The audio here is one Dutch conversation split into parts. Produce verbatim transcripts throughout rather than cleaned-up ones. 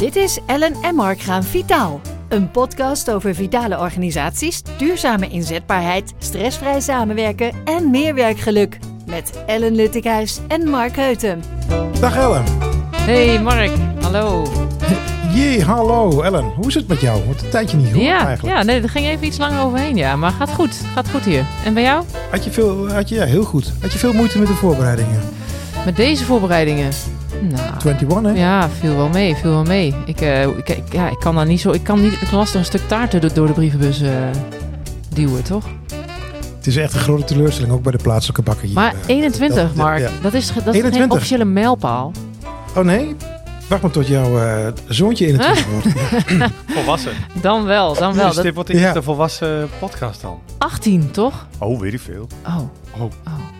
Dit is Ellen en Mark gaan Vitaal. Een podcast over vitale organisaties, duurzame inzetbaarheid, stressvrij samenwerken en meer werkgeluk. Met Ellen Luttikhuis en Mark Heuten. Dag Ellen. Hey Mark, hallo. Jee, hallo Ellen. Hoe is het met jou? Wat een tijdje niet hoor ja, eigenlijk. Ja, nee, er ging even iets langer overheen, ja. Maar gaat goed, gaat goed hier. En bij jou? Had je veel, had je, ja, heel goed. Had je veel moeite met de voorbereidingen? Met deze voorbereidingen? Nou, eenentwintig, hè? Ja, viel wel mee, viel wel mee. Ik, uh, ik, ja, ik kan daar niet zo... Ik kan niet het lastig een stuk taart door, door de brievenbus uh, duwen, toch? Het is echt een grote teleurstelling, ook bij de plaatselijke bakker hier. Maar eenentwintig, dat, Mark, ja, ja. dat is, dat is geen officiële mijlpaal. Oh nee? Wacht maar tot jouw uh, zoontje eenentwintig huh? wordt. Volwassen. Dan wel, dan wel. Dus dit wordt ja. de volwassen podcast dan. achttien, toch? Oh, weet ik veel. Oh. Oh. oh.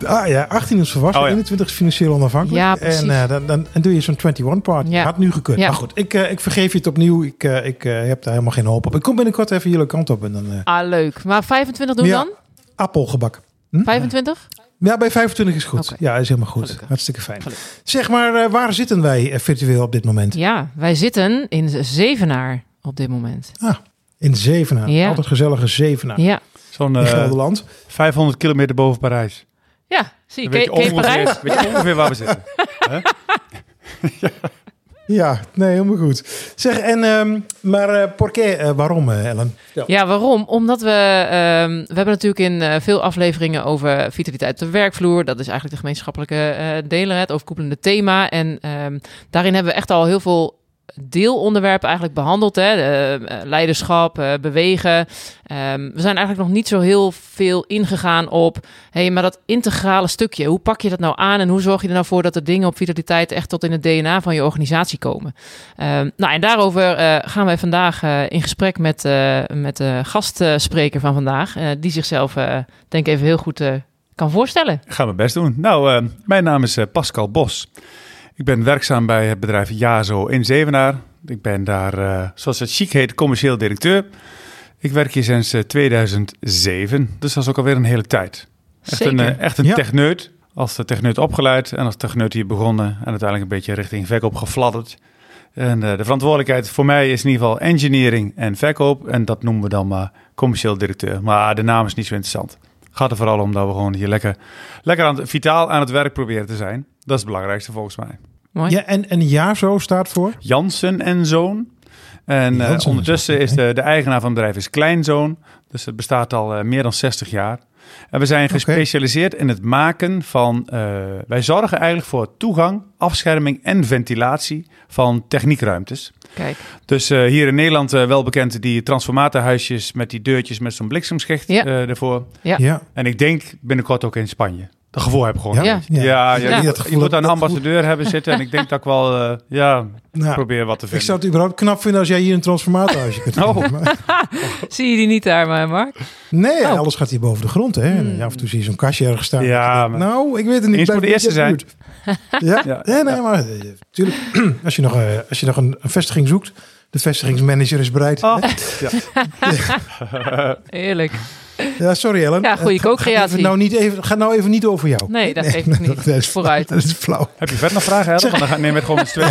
Ah ja, achttien is volwassen, oh, ja. eenentwintig is financieel onafhankelijk. Ja, precies. En uh, dan, dan en doe je zo'n eenentwintig-party. Ja. Had nu gekund. Ja. Maar goed, ik, uh, ik vergeef je het opnieuw. Ik, uh, ik uh, heb daar helemaal geen hoop op. Ik kom binnenkort even jullie kant op. En dan, uh... Ah, leuk. Maar vijfentwintig doen ja. dan? Appelgebak. Hm? vijfentwintig? Ja, bij vijfentwintig is goed. Okay. Ja, is helemaal goed. Gelukkig. Hartstikke fijn. Gelukkig. Zeg maar, waar zitten wij virtueel op dit moment? Ja, wij zitten in Zevenaar op dit moment. Ah, in Zevenaar. Ja. Altijd gezellige Zevenaar. Ja. Zo'n uh, Gelderland. vijfhonderd kilometer boven Parijs. Ja, zie je. Weet je ongeveer, weet je ongeveer waar we zitten. Huh? Ja. Ja, nee, helemaal goed. Zeg, en, um, maar uh, porqué, uh, waarom, uh, Ellen? Ja. ja, waarom? Omdat we... Um, we hebben natuurlijk in uh, veel afleveringen over vitaliteit op de werkvloer. Dat is eigenlijk de gemeenschappelijke uh, deler, het overkoepelende thema. En um, daarin hebben we echt al heel veel deelonderwerpen eigenlijk behandeld. Hè? Uh, leiderschap, uh, bewegen. Um, we zijn eigenlijk nog niet zo heel veel ingegaan op... Hey, maar dat integrale stukje, hoe pak je dat nou aan... en hoe zorg je er nou voor dat de dingen op vitaliteit... echt tot in het D N A van je organisatie komen? Um, nou, en daarover uh, gaan wij vandaag uh, in gesprek met, uh, met de gastspreker van vandaag... Uh, die zichzelf, uh, denk ik, even heel goed uh, kan voorstellen. Gaan we best doen. Nou, uh, mijn naam is uh, Pascal Bos... Ik ben werkzaam bij het bedrijf Jazo in Zevenaar. Ik ben daar, uh, zoals het chic heet, commercieel directeur. Ik werk hier sinds uh, tweeduizend zeven, dus dat is ook alweer een hele tijd. Echt Zeker. een, uh, echt een ja. techneut. Als de techneut opgeleid en als techneut hier begonnen... en uiteindelijk een beetje richting verkoop gefladderd. En uh, de verantwoordelijkheid voor mij is in ieder geval engineering en verkoop... en dat noemen we dan maar commercieel directeur. Maar de naam is niet zo interessant. Het gaat er vooral om dat we gewoon hier lekker, lekker aan het, vitaal aan het werk proberen te zijn. Dat is het belangrijkste volgens mij. Mooi. Ja, en, en Jazo staat voor? Jansen en Zoon. En uh, ondertussen is de, de eigenaar van het bedrijf is Kleinzoon. Dus het bestaat al uh, meer dan zestig jaar. En we zijn gespecialiseerd okay. in het maken van... Uh, wij zorgen eigenlijk voor toegang, afscherming en ventilatie van techniekruimtes. Kijk. Dus uh, hier in Nederland uh, wel bekend die transformatorhuisjes... met die deurtjes met zo'n bliksemschicht ja. uh, ervoor. Ja. Ja. En ik denk binnenkort ook in Spanje. Dat gevoel heb gewoon. Ja, ja. ja, ja, ja. ja. Je moet een ambassadeur hebben zitten. En ik denk dat ik wel uh, ja, nou, probeer wat te vinden. Ik zou het überhaupt knap vinden als jij hier een transformatorhuisje kunt oh. doen. Maar... Zie je die niet daar, maar Mark? Nee, oh. alles gaat hier boven de grond. Hè? En hmm. af en toe zie je zo'n kastje ergens staan. Ja, maar... Nou, ik weet het niet. Eens moet de eerste zijn. Ja? Ja, ja, nee, maar natuurlijk. Als je nog, uh, als je nog een, een vestiging zoekt, de vestigingsmanager is bereid. Oh. Ja. Ja. Eerlijk. Ja, sorry Ellen. Ja, goede kookcreatie. Nou niet even, gaat nou even niet over jou. Nee, dat geeft nee, niet. Dat, dat is, Vooruit. Dat is flauw. Heb je verder nog vragen, Ellen? Want dan gaan we met gewoon een twee.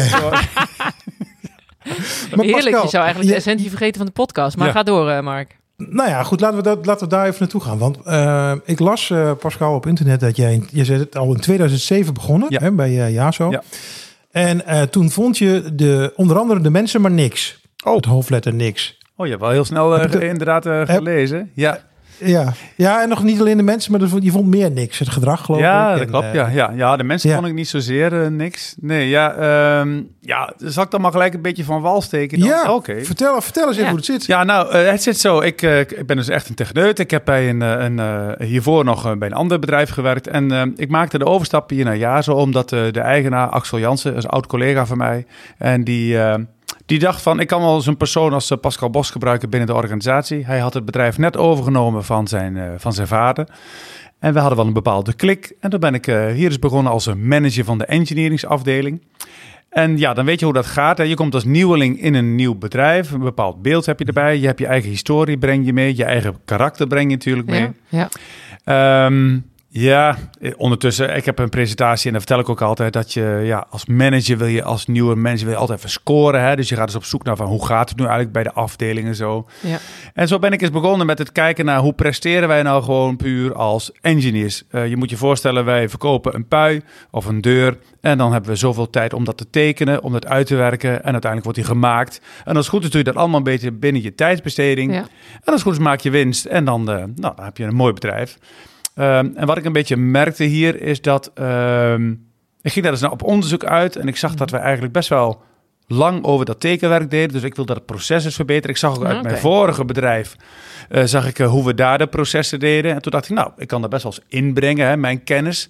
Maar Eerlijk, Pascal, je zou eigenlijk je, de essentie vergeten van de podcast. Maar ja. ga door, uh, Mark. Nou ja, goed. Laten we, dat, laten we daar even naartoe gaan. Want uh, ik las, uh, Pascal, op internet dat jij... Je zei het al in tweeduizend zeven begonnen ja. hè, bij uh, Jazo. Ja. En uh, toen vond je de, onder andere de mensen maar niks. Oh. Het hoofdletter niks. Oh, je hebt wel heel snel uh, inderdaad uh, gelezen. Ja. Ja. ja, en nog niet alleen de mensen, maar je vond meer niks. Het gedrag geloof ja, ik. Dat en, klopt, uh, ja, dat ja. klopt. Ja, de mensen ja. vond ik niet zozeer uh, niks. Nee, ja, um, ja, zal ik dan maar gelijk een beetje van wal steken? Dan? Ja, okay. vertel, vertel eens even ja. hoe het zit. Ja, nou, uh, het zit zo. Ik, uh, ik ben dus echt een techneut. Ik heb bij een, een, uh, hiervoor nog uh, bij een ander bedrijf gewerkt. En uh, ik maakte de overstap hier naar Jazo, omdat uh, de eigenaar, Axel Jansen, is een oud collega van mij. En die... Uh, Die dacht van, ik kan wel zo'n persoon als Pascal Bos gebruiken binnen de organisatie. Hij had het bedrijf net overgenomen van zijn, uh, van zijn vader. En we hadden wel een bepaalde klik. En toen ben ik uh, hier eens begonnen als een manager van de engineeringsafdeling. En ja, dan weet je hoe dat gaat. Hè. Je komt als nieuweling in een nieuw bedrijf. Een bepaald beeld heb je erbij. Je hebt je eigen historie breng je mee. Je eigen karakter breng je natuurlijk mee. Ja, ja. Um, Ja, ondertussen, ik heb een presentatie en dan vertel ik ook altijd dat je ja, als manager wil je, als nieuwe manager wil je altijd even scoren. Hè? Dus je gaat dus op zoek naar van hoe gaat het nu eigenlijk bij de afdeling en zo. Ja. En zo ben ik eens begonnen met het kijken naar hoe presteren wij nou gewoon puur als engineers. Uh, je moet je voorstellen, wij verkopen een pui of een deur en dan hebben we zoveel tijd om dat te tekenen, om dat uit te werken en uiteindelijk wordt die gemaakt. En als het goed is doe je dat allemaal een beetje binnen je tijdsbesteding. Ja. En als het goed is maak je winst en dan, uh, nou, dan heb je een mooi bedrijf. Um, en wat ik een beetje merkte hier is dat... Um, ik ging daar eens op onderzoek uit en ik zag dat we eigenlijk best wel lang over dat tekenwerk deden. Dus ik wilde dat het proces is verbeteren. Ik zag ook uit okay. mijn vorige bedrijf uh, zag ik, uh, hoe we daar de processen deden. En toen dacht ik, nou, ik kan dat best wel eens inbrengen, hè, mijn kennis.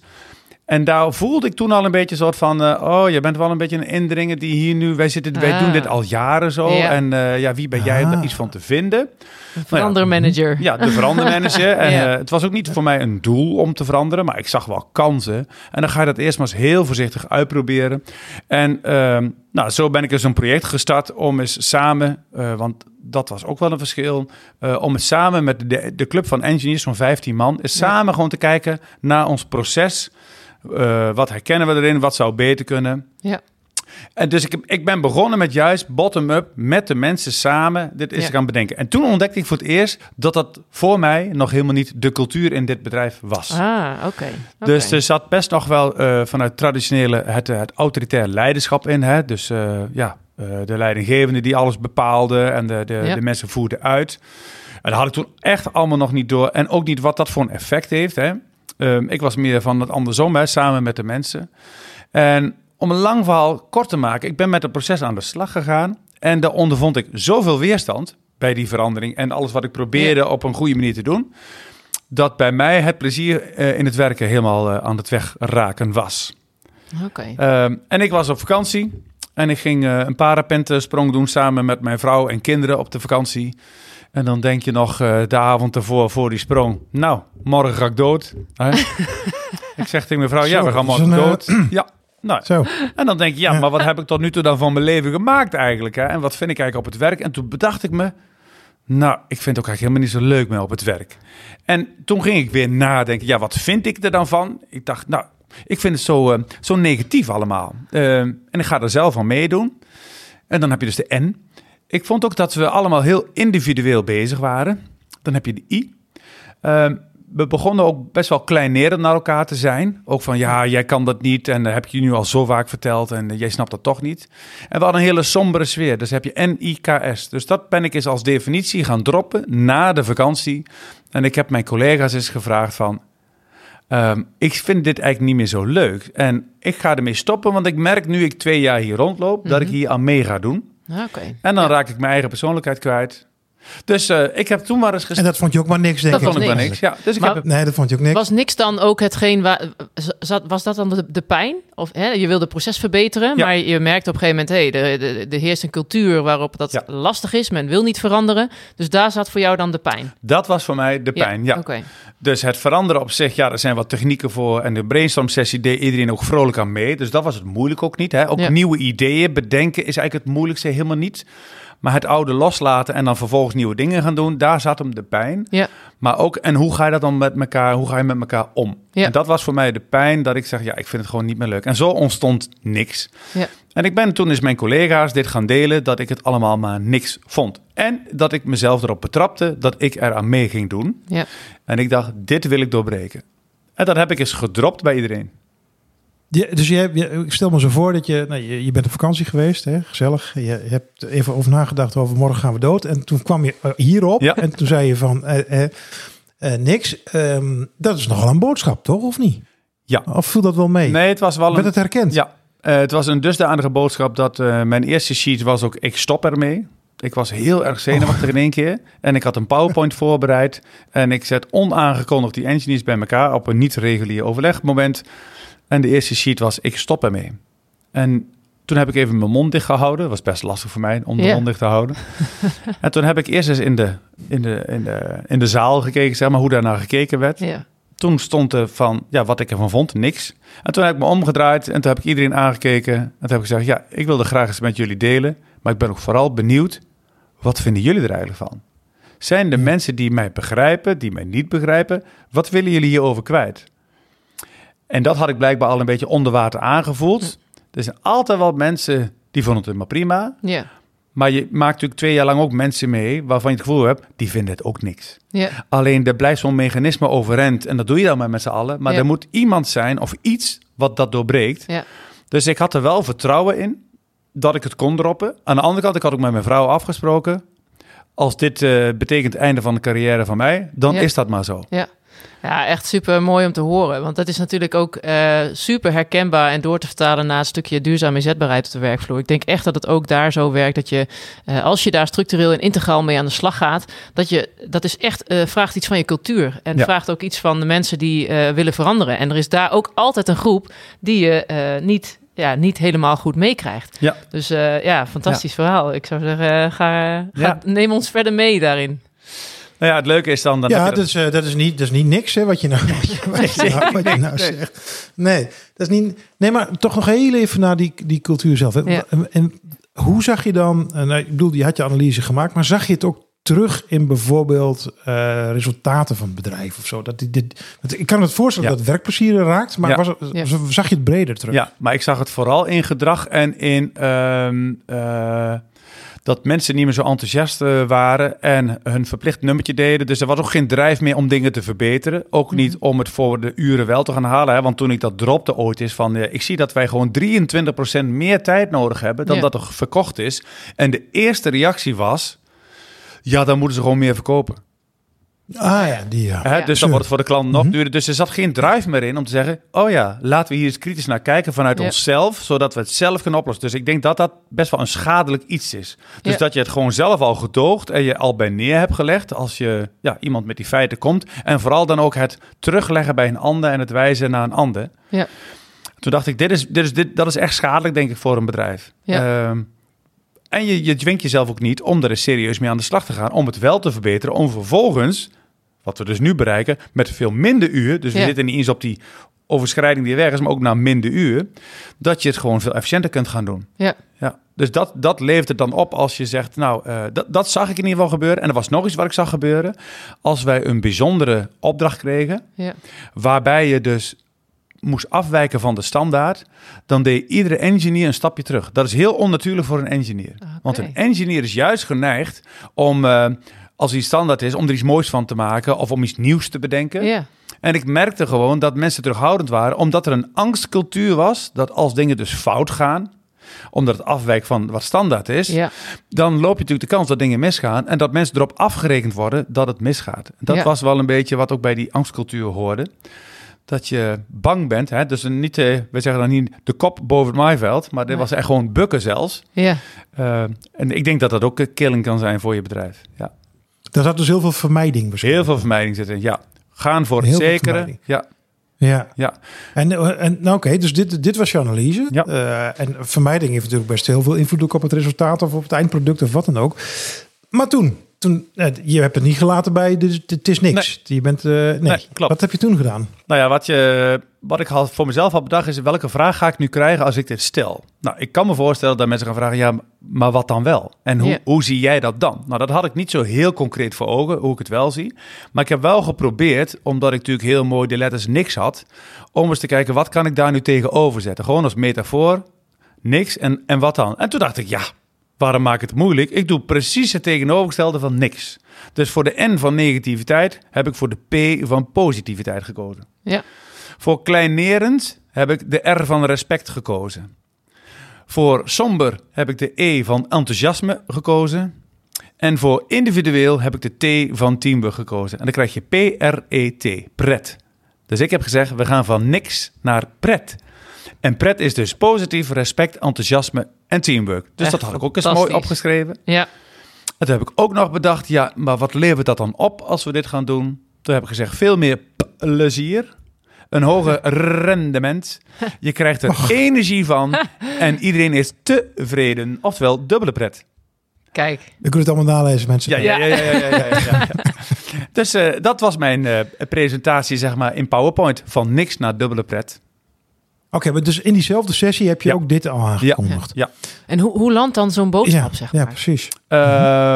En daar voelde ik toen al een beetje een soort van... Uh, oh, je bent wel een beetje een indringer die hier nu... Wij, zitten, ah. wij doen dit al jaren zo. Ja. En uh, ja, wie ben jij om ah. er iets van te vinden? De verandermanager. Nou ja, ja, de verandermanager. ja. En uh, het was ook niet voor mij een doel om te veranderen... maar ik zag wel kansen. En dan ga je dat eerst maar eens heel voorzichtig uitproberen. En um, nou, zo ben ik dus een project gestart om eens samen... Uh, want dat was ook wel een verschil... Uh, om eens samen met de, de club van engineers, zo'n vijftien man... is samen ja. gewoon te kijken naar ons proces... Uh, wat herkennen we erin? Wat zou beter kunnen? Ja. En dus ik, ik ben begonnen met juist bottom-up met de mensen samen dit is ja. gaan bedenken. En toen ontdekte ik voor het eerst dat dat voor mij nog helemaal niet de cultuur in dit bedrijf was. Ah, oké. Okay. Dus okay. er zat best nog wel uh, vanuit traditionele het, het autoritair leiderschap in. Hè? Dus uh, ja, uh, de leidinggevende die alles bepaalde en de, de, ja. de mensen voerden uit. En dat had ik toen echt allemaal nog niet door. En ook niet wat dat voor een effect heeft, hè. Um, ik was meer van het andersom, hè, samen met de mensen. En om een lang verhaal kort te maken... ik ben met het proces aan de slag gegaan... en daar ondervond ik zoveel weerstand bij die verandering... en alles wat ik probeerde op een goede manier te doen... dat bij mij het plezier uh, in het werken helemaal uh, aan het wegraken was. Oké. Okay. Um, en ik was op vakantie... en ik ging uh, een parapente-sprong doen samen met mijn vrouw en kinderen op de vakantie... En dan denk je nog uh, de avond ervoor, voor die sprong... nou, morgen ga ik dood. Hè? Ik zeg tegen mijn vrouw, ja, we gaan morgen dood. Uh, ja, nou. Zo. En dan denk je, ja, maar wat heb ik tot nu toe dan van mijn leven gemaakt eigenlijk? Hè? En wat vind ik eigenlijk op het werk? En toen bedacht ik me... nou, ik vind het ook eigenlijk helemaal niet zo leuk meer op het werk. En toen ging ik weer nadenken, ja, wat vind ik er dan van? Ik dacht, nou, ik vind het zo, uh, zo negatief allemaal. Uh, en ik ga er zelf aan meedoen. En dan heb je dus de N... Ik vond ook dat we allemaal heel individueel bezig waren. Dan heb je de I. Uh, we begonnen ook best wel kleinerend naar elkaar te zijn. Ook van, ja, jij kan dat niet. En dat heb ik je nu al zo vaak verteld. En jij snapt dat toch niet. En we hadden een hele sombere sfeer. Dus heb je N I K S. Dus dat ben ik eens als definitie gaan droppen na de vakantie. En ik heb mijn collega's eens gevraagd van... Um, ik vind dit eigenlijk niet meer zo leuk. En ik ga ermee stoppen. Want ik merk nu ik twee jaar hier rondloop... Mm-hmm. dat ik hier aan mee ga doen. Okay. En dan ja. raak ik mijn eigen persoonlijkheid kwijt. Dus uh, ik heb toen maar eens... Gest... En dat vond je ook maar niks, denk dat ik. Dat vond ik maar niks, ja. Dus maar, ik heb... Nee, dat vond je ook niks. Was niks dan ook hetgeen... Wa- was dat dan de, de pijn? Of hè, je wilde het proces verbeteren, ja. maar je merkt op een gegeven moment... hé, hey, de, de, de heerst een cultuur waarop dat ja. lastig is. Men wil niet veranderen. Dus daar zat voor jou dan de pijn? Dat was voor mij de pijn, ja. ja. Okay. Dus het veranderen op zich, ja, er zijn wat technieken voor... en de brainstorm-sessie deed iedereen ook vrolijk aan mee. Dus dat was het moeilijk ook niet. Hè? Ook ja. nieuwe ideeën bedenken is eigenlijk het moeilijkste helemaal niet... Maar het oude loslaten en dan vervolgens nieuwe dingen gaan doen, daar zat hem de pijn. Ja. Maar ook, en hoe ga je dat dan met elkaar, hoe ga je met elkaar om? Ja. En dat was voor mij de pijn dat ik zeg, ja, ik vind het gewoon niet meer leuk. En zo ontstond niks. Ja. En ik ben toen eens mijn collega's dit gaan delen, dat ik het allemaal maar niks vond. En dat ik mezelf erop betrapte, dat ik eraan mee ging doen. Ja. En ik dacht, dit wil ik doorbreken. En dat heb ik eens gedropt bij iedereen. Ja, dus je, je, ik stel me zo voor dat je, nou, je, je bent op vakantie geweest, hè, gezellig. Je, je hebt even over nagedacht over morgen gaan we dood. En toen kwam je hierop ja. en toen zei je van eh, eh, eh, niks. Um, dat is nogal een boodschap, toch? Of niet? Ja. Of viel dat wel mee? Nee, het was wel een... Werd het herkend? Ja, uh, het was een dusdanige boodschap dat uh, mijn eerste sheet was ook ik stop ermee. Ik was heel erg zenuwachtig oh. in één keer. En ik had een PowerPoint voorbereid. En ik zet onaangekondigd die engineers bij elkaar op een niet-regulier overlegmoment... En de eerste sheet was, ik stop ermee. En toen heb ik even mijn mond dicht gehouden. Dat was best lastig voor mij om de yeah. mond dicht te houden. En toen heb ik eerst eens in de, in de, in de, in de zaal gekeken, zeg maar, hoe daarnaar gekeken werd. Yeah. Toen stond er van, ja, wat ik ervan vond, niks. En toen heb ik me omgedraaid en toen heb ik iedereen aangekeken. En toen heb ik gezegd, ja, ik wilde graag eens met jullie delen. Maar ik ben ook vooral benieuwd, wat vinden jullie er eigenlijk van? Zijn de mensen die mij begrijpen, die mij niet begrijpen, wat willen jullie hierover kwijt? En dat had ik blijkbaar al een beetje onder water aangevoeld. Er zijn altijd wel mensen die vonden het maar prima. Ja. Maar je maakt natuurlijk twee jaar lang ook mensen mee waarvan je het gevoel hebt, die vinden het ook niks. Ja. Alleen er blijft zo'n mechanisme overeind en dat doe je dan maar met z'n allen. Maar ja. er moet iemand zijn of iets wat dat doorbreekt. Ja. Dus ik had er wel vertrouwen in dat ik het kon droppen. Aan de andere kant, ik had ook met mijn vrouw afgesproken, als dit uh, betekent het einde van de carrière van mij, dan ja. is dat maar zo. Ja. Ja, echt super mooi om te horen. Want dat is natuurlijk ook uh, super herkenbaar en door te vertalen naar een stukje duurzame inzetbaarheid op de werkvloer. Ik denk echt dat het ook daar zo werkt dat je, uh, als je daar structureel en integraal mee aan de slag gaat, dat je, dat is echt, uh, vraagt iets van je cultuur. En ja. vraagt ook iets van de mensen die uh, willen veranderen. En er is daar ook altijd een groep die je uh, niet... ja, niet helemaal goed meekrijgt. Ja. Dus uh, ja, fantastisch ja. verhaal. Ik zou zeggen, uh, ga, ga, ja. neem ons verder mee daarin. Nou ja, het leuke is dan... dan ja, dat, dat, is, uh, dat, is niet, dat is niet niks, hè, wat je nou, wat je, wat je nou, wat je nou nee. zegt. Nee, dat is niet... Nee, maar toch nog heel even naar die, die cultuur zelf. Hè. Ja. En, en hoe zag je dan... Nou, ik bedoel, je had je analyse gemaakt, maar zag je het ook terug in bijvoorbeeld uh, resultaten van het bedrijf of zo? Dat die, dit, ik kan het voorstellen ja. dat het werkplezier raakt, maar ja. was, was, was, zag je het breder terug? Ja, maar ik zag het vooral in gedrag en in um, uh, dat mensen niet meer zo enthousiast uh, waren en hun verplicht nummertje deden. Dus er was ook geen drijf meer om dingen te verbeteren. Ook mm-hmm. niet om het voor de uren wel te gaan halen. Hè? Want toen ik dat dropte ooit is van... Uh, ik zie dat wij gewoon drieëntwintig procent meer tijd nodig hebben dan ja. dat er verkocht is. En de eerste reactie was... ja, dan moeten ze gewoon meer verkopen. Ah ja, die ja. Hè, dus dan wordt het voor de klant nog mm-hmm. duurder. Dus er zat geen drive meer in om te zeggen... oh ja, laten we hier eens kritisch naar kijken vanuit ja. onszelf... zodat we het zelf kunnen oplossen. Dus ik denk dat dat best wel een schadelijk iets is. Dus ja. dat je het gewoon zelf al gedoogt... en je al bij neer hebt gelegd als je ja, iemand met die feiten komt. En vooral dan ook het terugleggen bij een ander... en het wijzen naar een ander. Ja. Toen dacht ik, dit is, dit is, dit, dat is echt schadelijk denk ik voor een bedrijf. Ja. Um, En je, je dwingt jezelf ook niet om er serieus mee aan de slag te gaan... om het wel te verbeteren, om vervolgens, wat we dus nu bereiken... met veel minder uur, dus ja. we zitten niet eens op die overschrijding die weg is... maar ook na minder uur, dat je het gewoon veel efficiënter kunt gaan doen. Ja. Ja, dus dat, dat levert het dan op als je zegt... nou, uh, dat, dat zag ik in ieder geval gebeuren. En er was nog iets wat ik zag gebeuren. Als wij een bijzondere opdracht kregen... Ja. waarbij je dus... moest afwijken van de standaard, dan deed iedere engineer een stapje terug. Dat is heel onnatuurlijk voor een engineer. Okay. Want een engineer is juist geneigd om, uh, als die standaard is, om er iets moois van te maken of om iets nieuws te bedenken. Yeah. En ik merkte gewoon dat mensen terughoudend waren, omdat er een angstcultuur was, dat als dingen dus fout gaan, omdat het afwijkt van wat standaard is, ja. dan loop je natuurlijk de kans dat dingen misgaan... en dat mensen erop afgerekend worden dat het misgaat. Dat ja. was wel een beetje wat ook bij die angstcultuur hoorde... dat je bang bent, hè? Dus niet, we zeggen dan niet de kop boven het maaiveld... maar dit was echt gewoon bukken zelfs. Ja. Uh, en ik denk dat dat ook een killing kan zijn voor je bedrijf. Ja. Daar zat dus heel veel vermijding misschien. Heel veel vermijding zit in, ja. Gaan voor heel het zekere, ja. Ja. ja. En, en nou, oké, okay, dus dit, dit was je analyse. Ja. Uh, en vermijding heeft natuurlijk best heel veel invloed ook op het resultaat... of op het eindproduct of wat dan ook. Maar toen... Toen, je hebt het niet gelaten bij, dus het is niks. Nee. Je bent, uh, nee. nee, klopt. Wat heb je toen gedaan? Nou ja, wat, je, wat ik had voor mezelf had bedacht is... welke vraag ga ik nu krijgen als ik dit stel? Nou, ik kan me voorstellen dat mensen gaan vragen... ja, maar wat dan wel? En hoe, ja. hoe zie jij dat dan? Nou, dat had ik niet zo heel concreet voor ogen, hoe ik het wel zie. Maar ik heb wel geprobeerd, omdat ik natuurlijk heel mooi de letters niks had... om eens te kijken, wat kan ik daar nu tegenover zetten? Gewoon als metafoor, niks en, en wat dan? En toen dacht ik, ja... waarom maak ik het moeilijk? Ik doe precies het tegenovergestelde van niks. Dus voor de N van negativiteit heb ik voor de P van positiviteit gekozen. Ja. Voor kleinerend heb ik de R van respect gekozen. Voor somber heb ik de E van enthousiasme gekozen. En voor individueel heb ik de T van teamwork gekozen. En dan krijg je P R E T, pret. Dus ik heb gezegd, we gaan van niks naar pret. En pret is dus positief, respect, enthousiasme en teamwork. Dus echt, dat had ik ook eens mooi opgeschreven. Ja. En toen heb ik ook nog bedacht, ja, maar wat levert dat dan op als we dit gaan doen? Toen heb ik gezegd, veel meer plezier, een hoger rendement. Je krijgt er oh. energie van en iedereen is tevreden. Oftewel, dubbele pret. Kijk. Ik kan het allemaal nalezen, mensen. Ja, ja, ja. ja, ja, ja, ja, ja, ja. Dus uh, dat was mijn uh, presentatie, zeg maar, in PowerPoint. Van niks naar dubbele pret. Oké, okay, maar dus in diezelfde sessie heb je ja. ook dit al aangekondigd. Ja. ja. En hoe, hoe landt dan zo'n boodschap, ja. zeg maar? Ja, precies. Uh,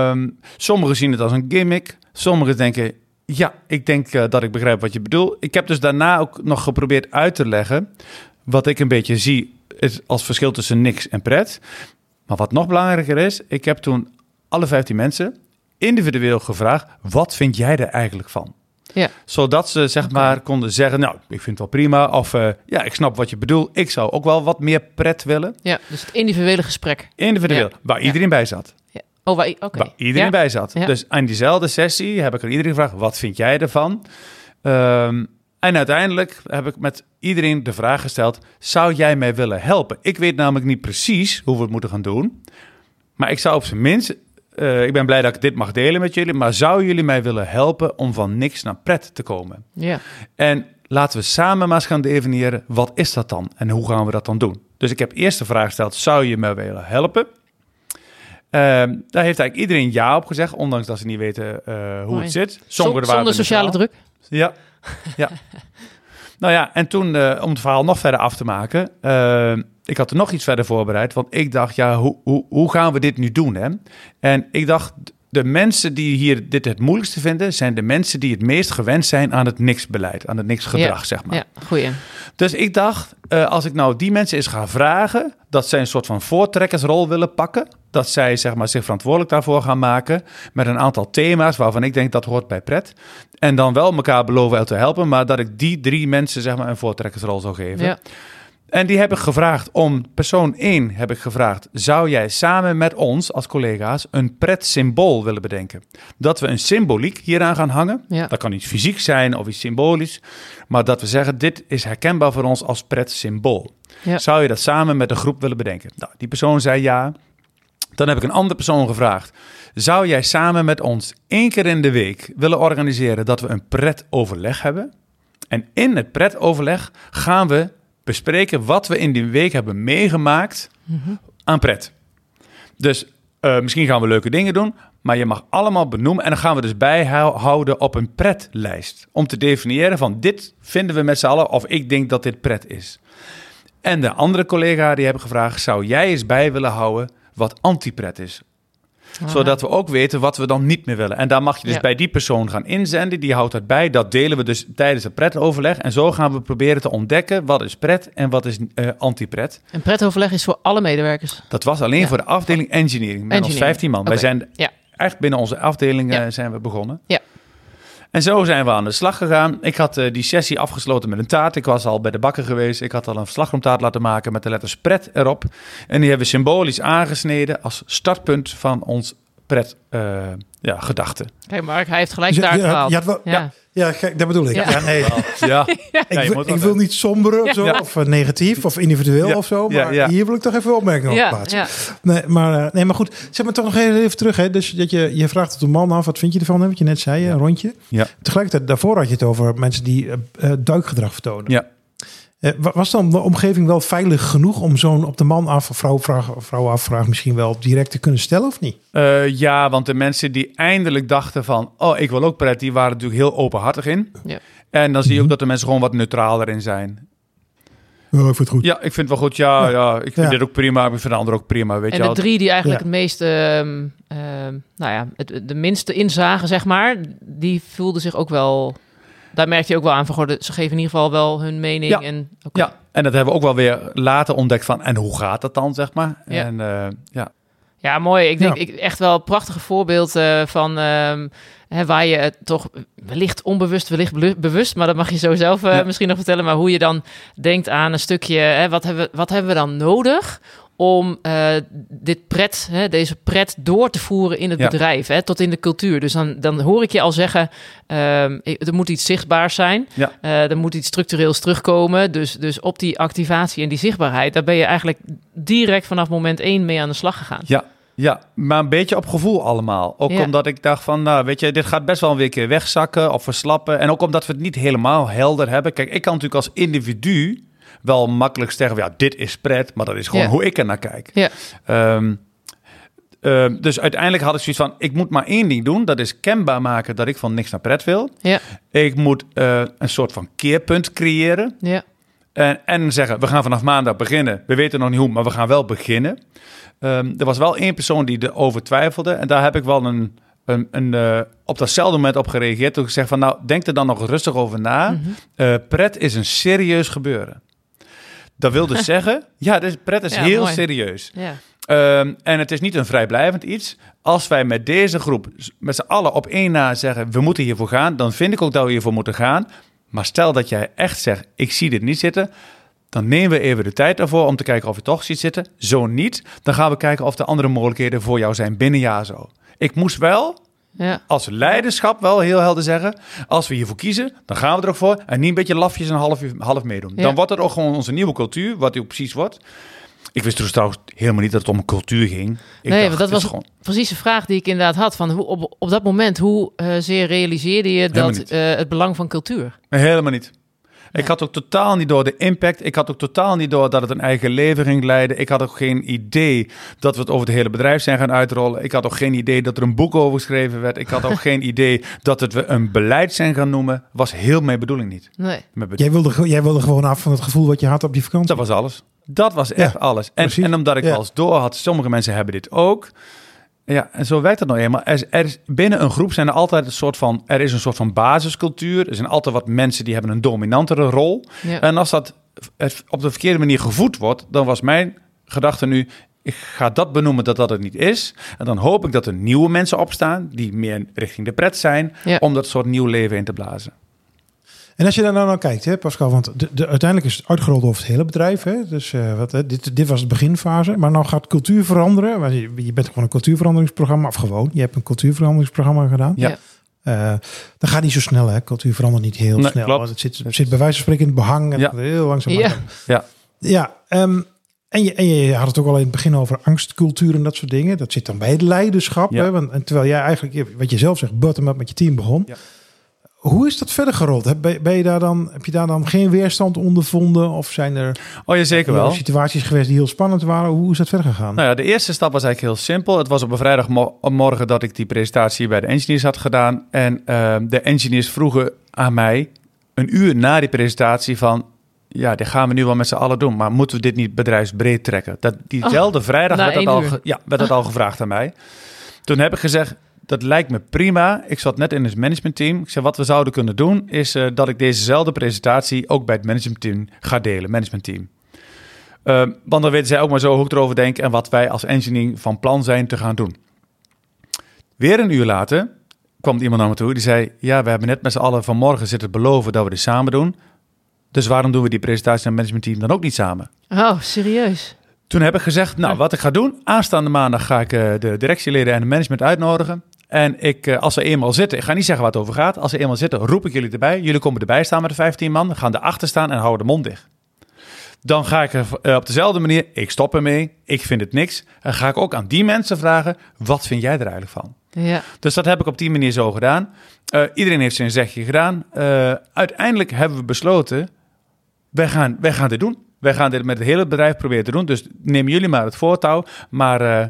mm-hmm. Sommigen zien het als een gimmick. Sommigen denken, Ja, ik denk uh, dat ik begrijp wat je bedoelt. Ik heb dus daarna ook nog geprobeerd uit te leggen wat ik een beetje zie is als verschil tussen niks en pret. Maar wat nog belangrijker is, ik heb toen alle vijftien mensen individueel gevraagd, wat vind jij er eigenlijk van? Ja. Zodat ze zeg okay. maar konden zeggen, nou, ik vind het wel prima. Of uh, ja, ik snap wat je bedoelt. Ik zou ook wel wat meer pret willen. Ja, dus het individuele gesprek. Individueel, ja. waar iedereen ja. bij zat. Ja. Oh, waar, okay. waar iedereen ja? bij zat. Ja. Dus aan diezelfde sessie heb ik aan iedereen gevraagd, wat vind jij ervan? Um, en uiteindelijk heb ik met iedereen de vraag gesteld, zou jij mij willen helpen? Ik weet namelijk niet precies hoe we het moeten gaan doen. Maar ik zou op zijn minst... Uh, ik ben blij dat ik dit mag delen met jullie, maar zou jullie mij willen helpen om van niks naar pret te komen? Yeah. En laten we samen maar eens gaan definiëren, wat is dat dan? En hoe gaan we dat dan doen? Dus ik heb eerst de vraag gesteld, zou je mij willen helpen? Uh, daar heeft eigenlijk iedereen ja op gezegd, ondanks dat ze niet weten uh, hoe Mooi. het zit. Zonder, zonder sociale druk? Ja, ja. Nou ja, en toen, uh, om het verhaal nog verder af te maken... Uh, ik had er nog iets verder voorbereid, want ik dacht, ja, hoe, hoe, hoe gaan we dit nu doen, hè? En ik dacht, de mensen die hier dit het moeilijkste vinden... zijn de mensen die het meest gewend zijn aan het niks-beleid, aan het niks-gedrag, ja, zeg maar. Ja, goeie. Dus ik dacht, uh, als ik nou die mensen eens ga vragen... dat zij een soort van voortrekkersrol willen pakken... dat zij zeg maar, zich verantwoordelijk daarvoor gaan maken... met een aantal thema's waarvan ik denk, dat hoort bij pret... en dan wel elkaar beloven uit te helpen... maar dat ik die drie mensen zeg maar, een voortrekkersrol zou geven... Ja. En die heb ik gevraagd om, persoon één heb ik gevraagd... zou jij samen met ons als collega's een pretsymbool willen bedenken? Dat we een symboliek hieraan gaan hangen. Ja. Dat kan iets fysiek zijn of iets symbolisch. Maar dat we zeggen, dit is herkenbaar voor ons als pretsymbool. Ja. Zou je dat samen met de groep willen bedenken? Nou, die persoon zei ja. Dan heb ik een andere persoon gevraagd. Zou jij samen met ons één keer in de week willen organiseren... dat we een pretoverleg hebben? En in het pretoverleg gaan we... bespreken wat we in die week hebben meegemaakt mm-hmm. aan pret. Dus uh, misschien gaan we leuke dingen doen, maar je mag allemaal benoemen... en dan gaan we dus bijhouden op een pretlijst... om te definiëren van dit vinden we met z'n allen... of ik denk dat dit pret is. En de andere collega die hebben gevraagd... zou jij eens bij willen houden wat anti-pret is... Ah. Zodat we ook weten wat we dan niet meer willen. En daar mag je dus ja. bij die persoon gaan inzenden. Die houdt dat bij. Dat delen we dus tijdens het pretoverleg. En zo gaan we proberen te ontdekken wat is pret en wat is uh, anti-pret. En pretoverleg is voor alle medewerkers? Dat was alleen ja. voor de afdeling engineering. Met ons vijftien man. Okay. Wij zijn ja. echt binnen onze afdeling ja. uh, zijn we begonnen. Ja. En zo zijn we aan de slag gegaan. Ik had uh, die sessie afgesloten met een taart. Ik was al bij de bakker geweest. Ik had al een slagroomtaart laten maken met de letters pret erop. En die hebben we symbolisch aangesneden als startpunt van ons pret uh, ja, gedachten. Kijk Mark, hij heeft gelijk taart gehaald. Ja, ja, ja, ja. ja kijk, dat bedoel ik. Ja. Ja, nee. ja. Ja. Ik, wil, ik wil niet somber of, zo, ja. of uh, negatief of individueel ja. of zo. Maar ja, ja. hier wil ik toch even opmerkingen ja. op plaatsen. Ja. Nee, maar, nee, maar goed, zeg maar toch nog even terug. Hè. Dus dat je, je vraagt het een man af, wat vind je ervan? Hè? Wat je net zei, ja. een rondje. Ja. Tegelijkertijd, daarvoor had je het over mensen die uh, duikgedrag vertonen. Ja. Uh, was dan de omgeving wel veilig genoeg om zo'n op de man af of vrouw, vraag, vrouw afvraag misschien wel direct te kunnen stellen of niet? Uh, ja, want de mensen die eindelijk dachten van, oh, ik wil ook pret, die waren natuurlijk heel openhartig in. Ja. En dan zie je mm-hmm. ook dat de mensen gewoon wat neutraler in zijn. Ja, ik vind het goed. Ja, ik vind het wel goed. Ja, ja. ja ik vind ja. dit ook prima. Ik vind de ander ook prima. Weet en je de drie die eigenlijk ja. het meeste, um, uh, nou ja, het, de minste inzagen, zeg maar, die voelden zich ook wel... Daar merkte je ook wel aan van, ze geven in ieder geval wel hun mening. Ja, en, okay. ja. en dat hebben we ook wel weer later ontdekt van, en hoe gaat dat dan, zeg maar? Ja, en, uh, ja. ja mooi. Ik denk ja. ik, echt wel een prachtig voorbeeld uh, van um, hè, waar je het toch wellicht onbewust, wellicht bewust, maar dat mag je zo zelf uh, ja. misschien nog vertellen, maar hoe je dan denkt aan een stukje, hè, wat, hebben, wat hebben we dan nodig om uh, dit pret, hè, deze pret door te voeren in het ja. bedrijf, hè, tot in de cultuur. Dus dan, dan hoor ik je al zeggen, um, er moet iets zichtbaars zijn. Ja. Uh, er moet iets structureels terugkomen. Dus, dus op die activatie en die zichtbaarheid... daar ben je eigenlijk direct vanaf moment één mee aan de slag gegaan. Ja, ja maar een beetje op gevoel allemaal. Ook ja. omdat ik dacht van, nou weet je, dit gaat best wel een weekje wegzakken of verslappen. En ook omdat we het niet helemaal helder hebben. Kijk, ik kan natuurlijk als individu... wel makkelijk zeggen, ja, dit is pret... maar dat is gewoon ja. hoe ik er naar kijk. Ja. Um, um, dus uiteindelijk had ik zoiets van... ik moet maar één ding doen... dat is kenbaar maken dat ik van niks naar pret wil. Ja. Ik moet uh, een soort van keerpunt creëren. Ja. En, en zeggen, we gaan vanaf maandag beginnen. We weten nog niet hoe, maar we gaan wel beginnen. Um, er was wel één persoon die erover twijfelde... en daar heb ik wel een... een, een, uh, op datzelfde moment op gereageerd. Toen ik zeg van, nou, denk er dan nog rustig over na. Mm-hmm. Uh, pret is een serieus gebeuren. Dat wil dus zeggen, ja, dus pret is ja, heel mooi. serieus. Ja. Um, en het is niet een vrijblijvend iets. Als wij met deze groep, met z'n allen op één na zeggen... we moeten hiervoor gaan, dan vind ik ook dat we hiervoor moeten gaan. Maar stel dat jij echt zegt, ik zie dit niet zitten... dan nemen we even de tijd daarvoor om te kijken of je toch ziet zitten. Zo niet, dan gaan we kijken of er andere mogelijkheden voor jou zijn binnen Jazo. Ik moest wel, ja. als leiderschap wel heel helder zeggen... als we hiervoor kiezen, dan gaan we er ook voor... en niet een beetje lafjes en half, half meedoen. Ja. Dan wordt het ook gewoon onze nieuwe cultuur, wat die ook precies wordt... Ik wist dus trouwens helemaal niet dat het om cultuur ging. Ik nee, dacht, dat was gewoon... precies de vraag die ik inderdaad had. Van hoe, op, op dat moment, hoe uh, zeer realiseerde je dat uh, het belang van cultuur? Helemaal niet. Ja. Ik had ook totaal niet door de impact. Ik had ook totaal niet door dat het een eigen leven ging leiden. Ik had ook geen idee dat we het over het hele bedrijf zijn gaan uitrollen. Ik had ook geen idee dat er een boek over geschreven werd. Ik had ook geen idee dat het we een beleid zijn gaan noemen. Was heel mijn bedoeling niet. Nee. Mijn bedoeling. Jij, wilde, jij wilde gewoon af van het gevoel wat je had op die vakantie. Dat was alles. Dat was echt ja, alles. En, en omdat ik ja. wel eens door had, sommige mensen hebben dit ook. Ja, en zo werkt het nou eenmaal. Er, er is, binnen een groep zijn er altijd een soort van... Er is een soort van basiscultuur. Er zijn altijd wat mensen die hebben een dominantere rol. Ja. En als dat op de verkeerde manier gevoed wordt... dan was mijn gedachte nu... ik ga dat benoemen dat dat het niet is. En dan hoop ik dat er nieuwe mensen opstaan... die meer richting de pret zijn... Ja. om dat soort nieuw leven in te blazen. En als je daar nou naar kijkt, hè, Pascal, want de, de, uiteindelijk is het uitgerold over het hele bedrijf. Hè? Dus uh, wat, hè, dit, dit was de beginfase. Maar nou gaat cultuur veranderen. Want je, je bent gewoon een cultuurveranderingsprogramma, of gewoon. Je hebt een cultuurveranderingsprogramma gedaan. Ja. Uh, dat gaat niet zo snel, hè? Cultuur verandert niet heel nee, snel. Want het zit, het zit bij wijze van spreken in het behang en ja. heel langzaam. Ja. ja. ja um, en, je, en je had het ook al in het begin over angstcultuur en dat soort dingen. Dat zit dan bij het leiderschap. Ja. Hè? Want, en terwijl jij eigenlijk, wat je zelf zegt, bottom-up met je team begon. Ja. Hoe is dat verder gerold? Ben je daar dan, heb je daar dan geen weerstand ondervonden? Of zijn er oh, ja, zeker wel. situaties geweest die heel spannend waren? Hoe is dat verder gegaan? Nou ja, de eerste stap was eigenlijk heel simpel. Het was op een vrijdagmorgen dat ik die presentatie bij de engineers had gedaan. En uh, de engineers vroegen aan mij een uur na die presentatie van... ja, dit gaan we nu wel met z'n allen doen. Maar moeten we dit niet bedrijfsbreed trekken? Dat, diezelfde oh, vrijdag werd dat, al ge, ja, werd dat al gevraagd aan mij. Toen heb ik gezegd... dat lijkt me prima. Ik zat net in het managementteam. Ik zei, wat we zouden kunnen doen... is uh, dat ik dezezelfde presentatie ook bij het managementteam ga delen. Managementteam. Uh, want dan weten zij ook maar zo hoe ik erover denk... en wat wij als engineering van plan zijn te gaan doen. Weer een uur later kwam iemand naar me toe. Die zei, ja, we hebben net met z'n allen vanmorgen zitten beloven... dat we dit samen doen. Dus waarom doen we die presentatie en managementteam dan ook niet samen? Oh, serieus? Toen heb ik gezegd, nou, wat ik ga doen... aanstaande maandag ga ik uh, de directieleden en de management uitnodigen... En ik, als ze eenmaal zitten, ik ga niet zeggen waar het over gaat. Als ze eenmaal zitten, roep ik jullie erbij. Jullie komen erbij staan met de vijftien man. Gaan erachter staan en houden de mond dicht. Dan ga ik er op dezelfde manier, ik stop ermee. Ik vind het niks. En ga ik ook aan die mensen vragen, wat vind jij er eigenlijk van? Ja. Dus dat heb ik op die manier zo gedaan. Uh, iedereen heeft zijn zegje gedaan. Uh, uiteindelijk hebben we besloten, wij gaan, wij gaan dit doen. Wij gaan dit met het hele bedrijf proberen te doen. Dus neem jullie maar het voortouw. Maar... Uh,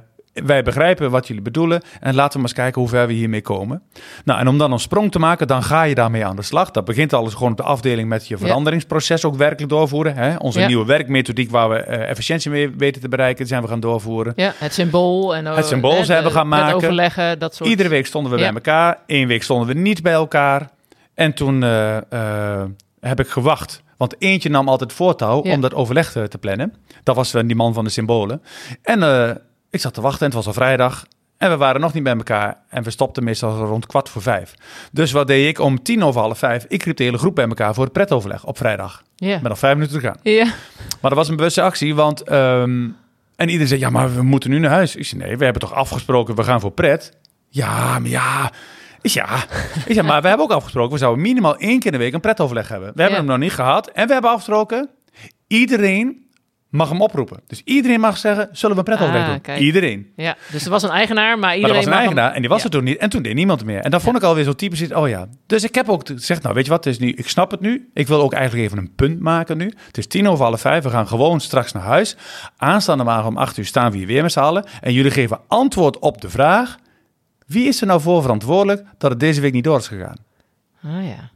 wij begrijpen wat jullie bedoelen en laten we maar eens kijken hoe ver we hiermee komen. Nou, en om dan een sprong te maken, dan ga je daarmee aan de slag. Dat begint alles gewoon op de afdeling met je veranderingsproces ook werkelijk doorvoeren. Hè? Onze ja. nieuwe werkmethodiek waar we uh, efficiëntie mee weten te bereiken, zijn we gaan doorvoeren. Ja, het symbool. En, uh, het symbool en, zijn we gaan maken. Overleggen, dat soort. Iedere week stonden we ja. bij elkaar. Eén week stonden we niet bij elkaar. En toen uh, uh, heb ik gewacht. Want eentje nam altijd voortouw ja. om dat overleg te, te plannen. Dat was uh, die man van de symbolen. En... Uh, Ik zat te wachten en het was al vrijdag. En we waren nog niet bij elkaar. En we stopten meestal rond kwart voor vijf. Dus wat deed ik om tien over half vijf? Ik riep de hele groep bij elkaar voor het pretoverleg op vrijdag. Yeah. Met nog vijf minuten te gaan. Yeah. Maar dat was een bewuste actie. Want um, en iedereen zei, ja, maar we moeten nu naar huis. Ik zei, nee, we hebben toch afgesproken, we gaan voor pret. Ja, maar ja... Ja. ja, maar we hebben ook afgesproken... we zouden minimaal één keer in de week een pretoverleg hebben. We hebben yeah. hem nog niet gehad. En we hebben afgesproken, iedereen... mag hem oproepen. Dus iedereen mag zeggen, zullen we een pretoverleg ah, doen? Kijk. Iedereen. Ja, dus er was een eigenaar, maar iedereen maar er was een mag eigenaar hem... en die was ja. er toen niet. En toen deed niemand meer. En dat vond ja. ik alweer zo typisch iets. Oh ja. Dus ik heb ook gezegd, nou weet je wat, het is nu, ik snap het nu. Ik wil ook eigenlijk even een punt maken nu. Het is tien over half vijf, we gaan gewoon straks naar huis. Aanstaande maandag om acht uur staan we hier weer met z'n allen. En jullie geven antwoord op de vraag... wie is er nou voor verantwoordelijk dat het deze week niet door is gegaan? Ah ja.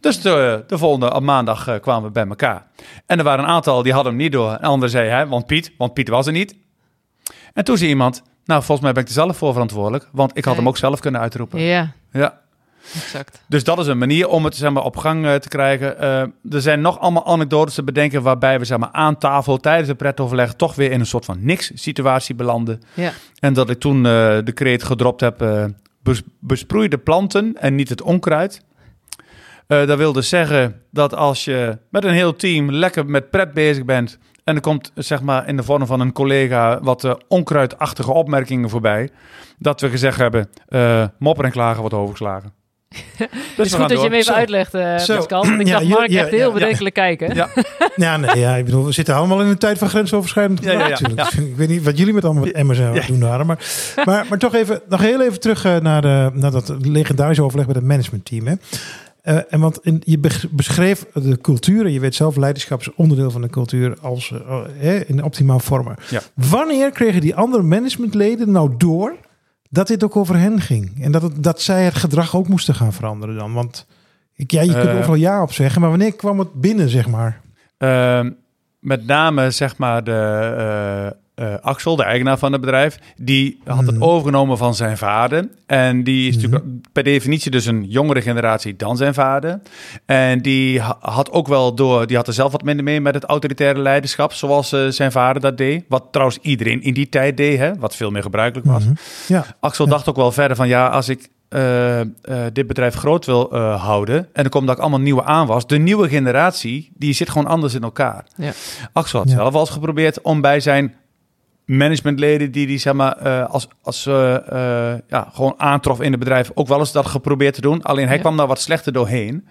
Dus de, de volgende op maandag uh, kwamen we bij elkaar. En er waren een aantal die hadden hem niet door. En anderen zei hij, want Piet, want Piet was er niet. En toen zei iemand, Nou, volgens mij ben ik er zelf voor verantwoordelijk, want ik had nee. hem ook zelf kunnen uitroepen. Ja, ja. Exact. Dus dat is een manier om het zeg maar, op gang uh, te krijgen. Uh, er zijn nog allemaal anekdotes te bedenken waarbij we zeg maar, aan tafel tijdens de pretoverleg toch weer in een soort van niks-situatie belanden. Ja. En dat ik toen uh, de kreet gedropt heb, uh, bes- besproei de planten en niet het onkruid. Uh, dat wil dus zeggen dat als je met een heel team lekker met pret bezig bent en er komt zeg maar, in de vorm van een collega wat uh, onkruidachtige opmerkingen voorbij, dat we gezegd hebben, uh, mopper en klagen wordt overgeslagen. Het is dus dus goed dat door. je hem even Zo. uitlegt, uh, Pascal. Want ik ja, dacht, Mark ja, echt ja, heel ja, bedenkelijk ja. kijken. Ja. Ja, nee, ja, ik bedoel, we zitten allemaal in een tijd van grensoverschrijdend ja, ja, ja, ja. Ik weet niet wat jullie met allemaal emmers ja. doen hadden. Maar, maar, maar toch even, nog heel even terug naar, de, naar dat legendarische overleg met het managementteam. Hè. Uh, en want in, je beschreef de cultuur, en je weet zelf, leiderschap is onderdeel van de cultuur als uh, uh, in optimaal vormen. Ja. Wanneer kregen die andere managementleden nou door dat dit ook over hen ging? En dat, het, dat zij het gedrag ook moesten gaan veranderen dan? Want ik, ja, je kunt er overal ja op zeggen, maar wanneer kwam het binnen, zeg maar? Uh, met name, zeg maar, de... Uh... Uh, Axel, de eigenaar van het bedrijf, die had het mm. overgenomen van zijn vader. En die is mm. natuurlijk per definitie dus een jongere generatie dan zijn vader. En die ha- had ook wel door, die had er zelf wat minder mee met het autoritaire leiderschap, zoals uh, zijn vader dat deed. Wat trouwens iedereen in die tijd deed, hè, wat veel meer gebruikelijk was. Mm-hmm. Ja. Axel ja. dacht ook wel verder van, ja, als ik Uh, uh, dit bedrijf groot wil uh, houden en er komt dat ik allemaal nieuwe aan was. De nieuwe generatie, die zit gewoon anders in elkaar. Ja. Axel had ja. zelf wel eens geprobeerd om bij zijn managementleden die die zeg maar uh, als als uh, uh, ja gewoon aantrof in het bedrijf ook wel eens dat geprobeerd te doen. Alleen hij ja. kwam daar wat slechter doorheen.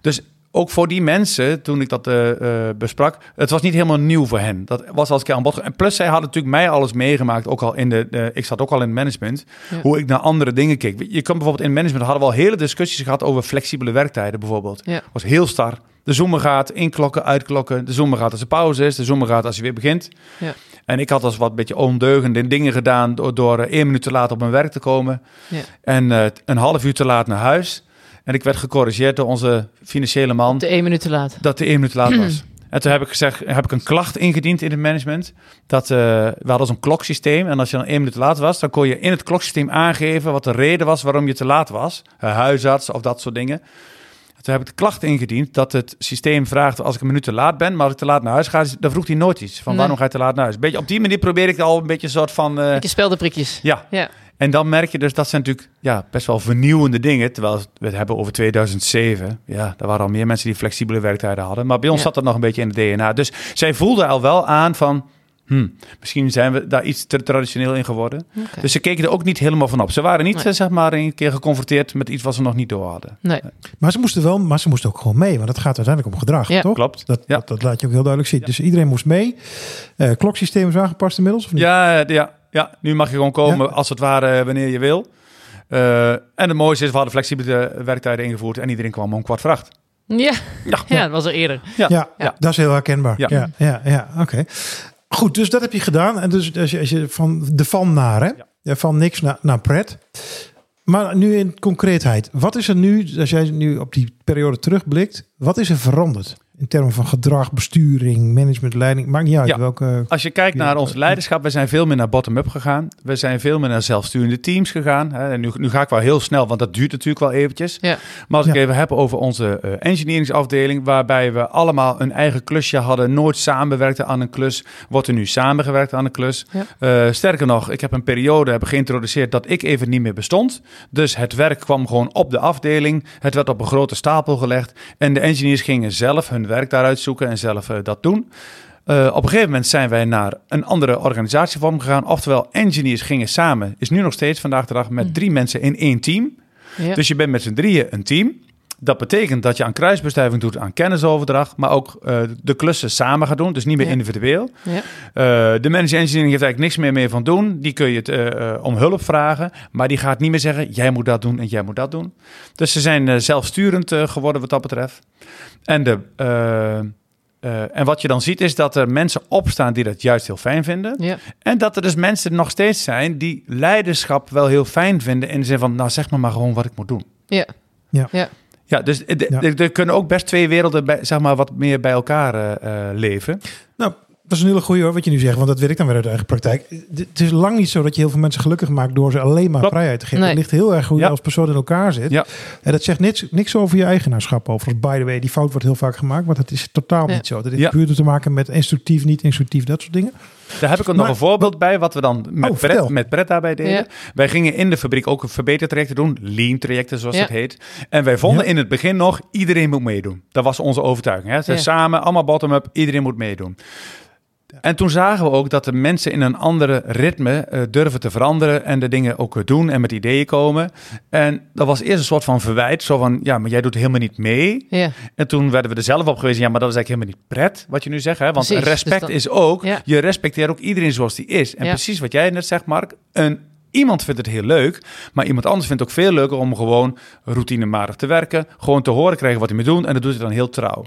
Dus ook voor die mensen toen ik dat uh, uh, besprak, het was niet helemaal nieuw voor hen. Dat was als ik aan bod. En plus zij hadden natuurlijk mij alles meegemaakt, ook al in de. Uh, ik zat ook al in het management. Ja. Hoe ik naar andere dingen keek. Je kan bijvoorbeeld in het management hadden we al hele discussies gehad over flexibele werktijden bijvoorbeeld. Ja. Was heel star. De zoomer gaat, inklokken, uitklokken. De zoomer gaat als er pauze is. De zoomer gaat als je weer begint. Ja. En ik had als wat beetje ondeugende dingen gedaan door, door één minuut te laat op mijn werk te komen. Ja. En uh, een half uur te laat naar huis. En ik werd gecorrigeerd door onze financiële man. De één minuut te laat. Dat de één minuut te laat was. En toen heb ik gezegd, heb ik een klacht ingediend in het management. Dat, uh, we hadden zo'n kloksysteem. En als je dan één minuut te laat was, dan kon je in het kloksysteem aangeven wat de reden was waarom je te laat was. Uh, huisarts of dat soort dingen. Toen heb ik de klacht ingediend dat het systeem vraagt als ik een minuut te laat ben. Maar als ik te laat naar huis ga, dan vroeg hij nooit iets. Van nee. Waarom ga je te laat naar huis? Beetje, op die manier probeer ik al een beetje een soort van... Uh... Beetje speldenprikjes. Ja. ja. En dan merk je dus, dat zijn natuurlijk ja, best wel vernieuwende dingen. Terwijl we het hebben over tweeduizend zeven. Ja, daar waren al meer mensen die flexibele werktijden hadden. Maar bij ons ja. zat dat nog een beetje in het D N A. Dus zij voelden al wel aan van... Hm, misschien zijn we daar iets te traditioneel in geworden. Okay. Dus ze keken er ook niet helemaal van op. Ze waren niet nee. zeg maar een keer geconfronteerd met iets wat ze nog niet door hadden. Nee. Nee. Maar ze moesten wel, maar ze moesten ook gewoon mee. Want het gaat uiteindelijk om gedrag, ja. toch? Klopt. Dat, ja. dat, dat laat je ook heel duidelijk zien. Ja. Dus iedereen moest mee. Uh, kloksysteem is aangepast inmiddels? Of niet? Ja, ja, ja, nu mag je gewoon komen ja. als het ware wanneer je wil. Uh, en het mooiste is, we hadden flexibele werktijden ingevoerd en iedereen kwam om kwart voor acht. Ja. Ja. ja, dat was er eerder. Ja, ja. ja. dat is heel herkenbaar. Ja, ja, ja, ja. oké. Okay. Goed, dus dat heb je gedaan. En dus als je, als je van de van naar, hè? Ja. Van niks naar, naar pret. Maar nu in concreetheid. Wat is er nu, als jij nu op die periode terugblikt, wat is er veranderd? In termen van gedrag, besturing, management, leiding. Maakt niet uit ja. welke... Als je kijkt naar ons leiderschap, we zijn veel meer naar bottom-up gegaan. We zijn veel meer naar zelfsturende teams gegaan. En nu, nu ga ik wel heel snel, want dat duurt natuurlijk wel eventjes. Ja. Maar als ik ja. even heb over onze engineeringsafdeling, waarbij we allemaal een eigen klusje hadden. Nooit samenwerkt aan een klus. Wordt er nu samengewerkt aan een klus. Ja. Uh, sterker nog, ik heb een periode heb geïntroduceerd dat ik even niet meer bestond. Dus het werk kwam gewoon op de afdeling. Het werd op een grote stapel gelegd. En de engineers gingen zelf hun werk daaruit zoeken en zelf uh, dat doen. Uh, op een gegeven moment zijn wij naar een andere organisatievorm gegaan. Oftewel, engineers gingen samen. Is nu nog steeds vandaag de dag met mm. drie mensen in één team. Ja. Dus je bent met z'n drieën een team. Dat betekent dat je aan kruisbestuiving doet, aan kennisoverdracht, maar ook uh, de klussen samen gaat doen, dus niet meer ja. individueel. Ja. Uh, de manager engineering heeft eigenlijk niks meer mee van doen. Die kun je het, uh, uh, om hulp vragen, maar die gaat niet meer zeggen, jij moet dat doen en jij moet dat doen. Dus ze zijn uh, zelfsturend uh, geworden wat dat betreft. En, de, uh, uh, en wat je dan ziet is dat er mensen opstaan die dat juist heel fijn vinden. Ja. En dat er dus mensen nog steeds zijn die leiderschap wel heel fijn vinden in de zin van, nou zeg maar maar gewoon wat ik moet doen. Ja, ja. ja. Ja, dus er ja. kunnen ook best twee werelden bij, zeg maar, wat meer bij elkaar uh, leven. Nou, Dat is een hele goeie hoor, wat je nu zegt. Want dat weet ik dan weer uit de eigen praktijk. Het is lang niet zo dat je heel veel mensen gelukkig maakt door ze alleen maar Klopt. vrijheid te geven. Nee. Het ligt heel erg hoe je ja. als persoon in elkaar zit. Ja. En dat zegt niks, niks over je eigenaarschap. Overigens, by the way, die fout wordt heel vaak gemaakt. Want dat is totaal ja. niet zo. Dat heeft ja. puur te maken met instructief, niet instructief, dat soort dingen. Daar heb ik ook maar, nog een voorbeeld bij, wat we dan met, oh, Pret, met Pret daarbij deden. Ja. Wij gingen in de fabriek ook verbetertrajecten doen, lean trajecten zoals ja. dat heet. En wij vonden ja. in het begin nog, iedereen moet meedoen. Dat was onze overtuiging. Hè? Ze ja. samen, allemaal bottom-up, iedereen moet meedoen. En toen zagen we ook dat de mensen in een andere ritme uh, durven te veranderen en de dingen ook doen en met ideeën komen. En dat was eerst een soort van verwijt, zo van, ja, maar jij doet helemaal niet mee. Ja. En toen werden we er zelf op gewezen, ja, maar dat is eigenlijk helemaal niet Pret, wat je nu zegt. Hè? Want precies, respect dus dan, is ook, ja. je respecteert ook iedereen zoals die is. En ja. precies wat jij net zegt, Mark, een iemand vindt het heel leuk, maar iemand anders vindt het ook veel leuker om gewoon routinematig te werken, gewoon te horen krijgen wat hij moet doen en dat doet hij dan heel trouw.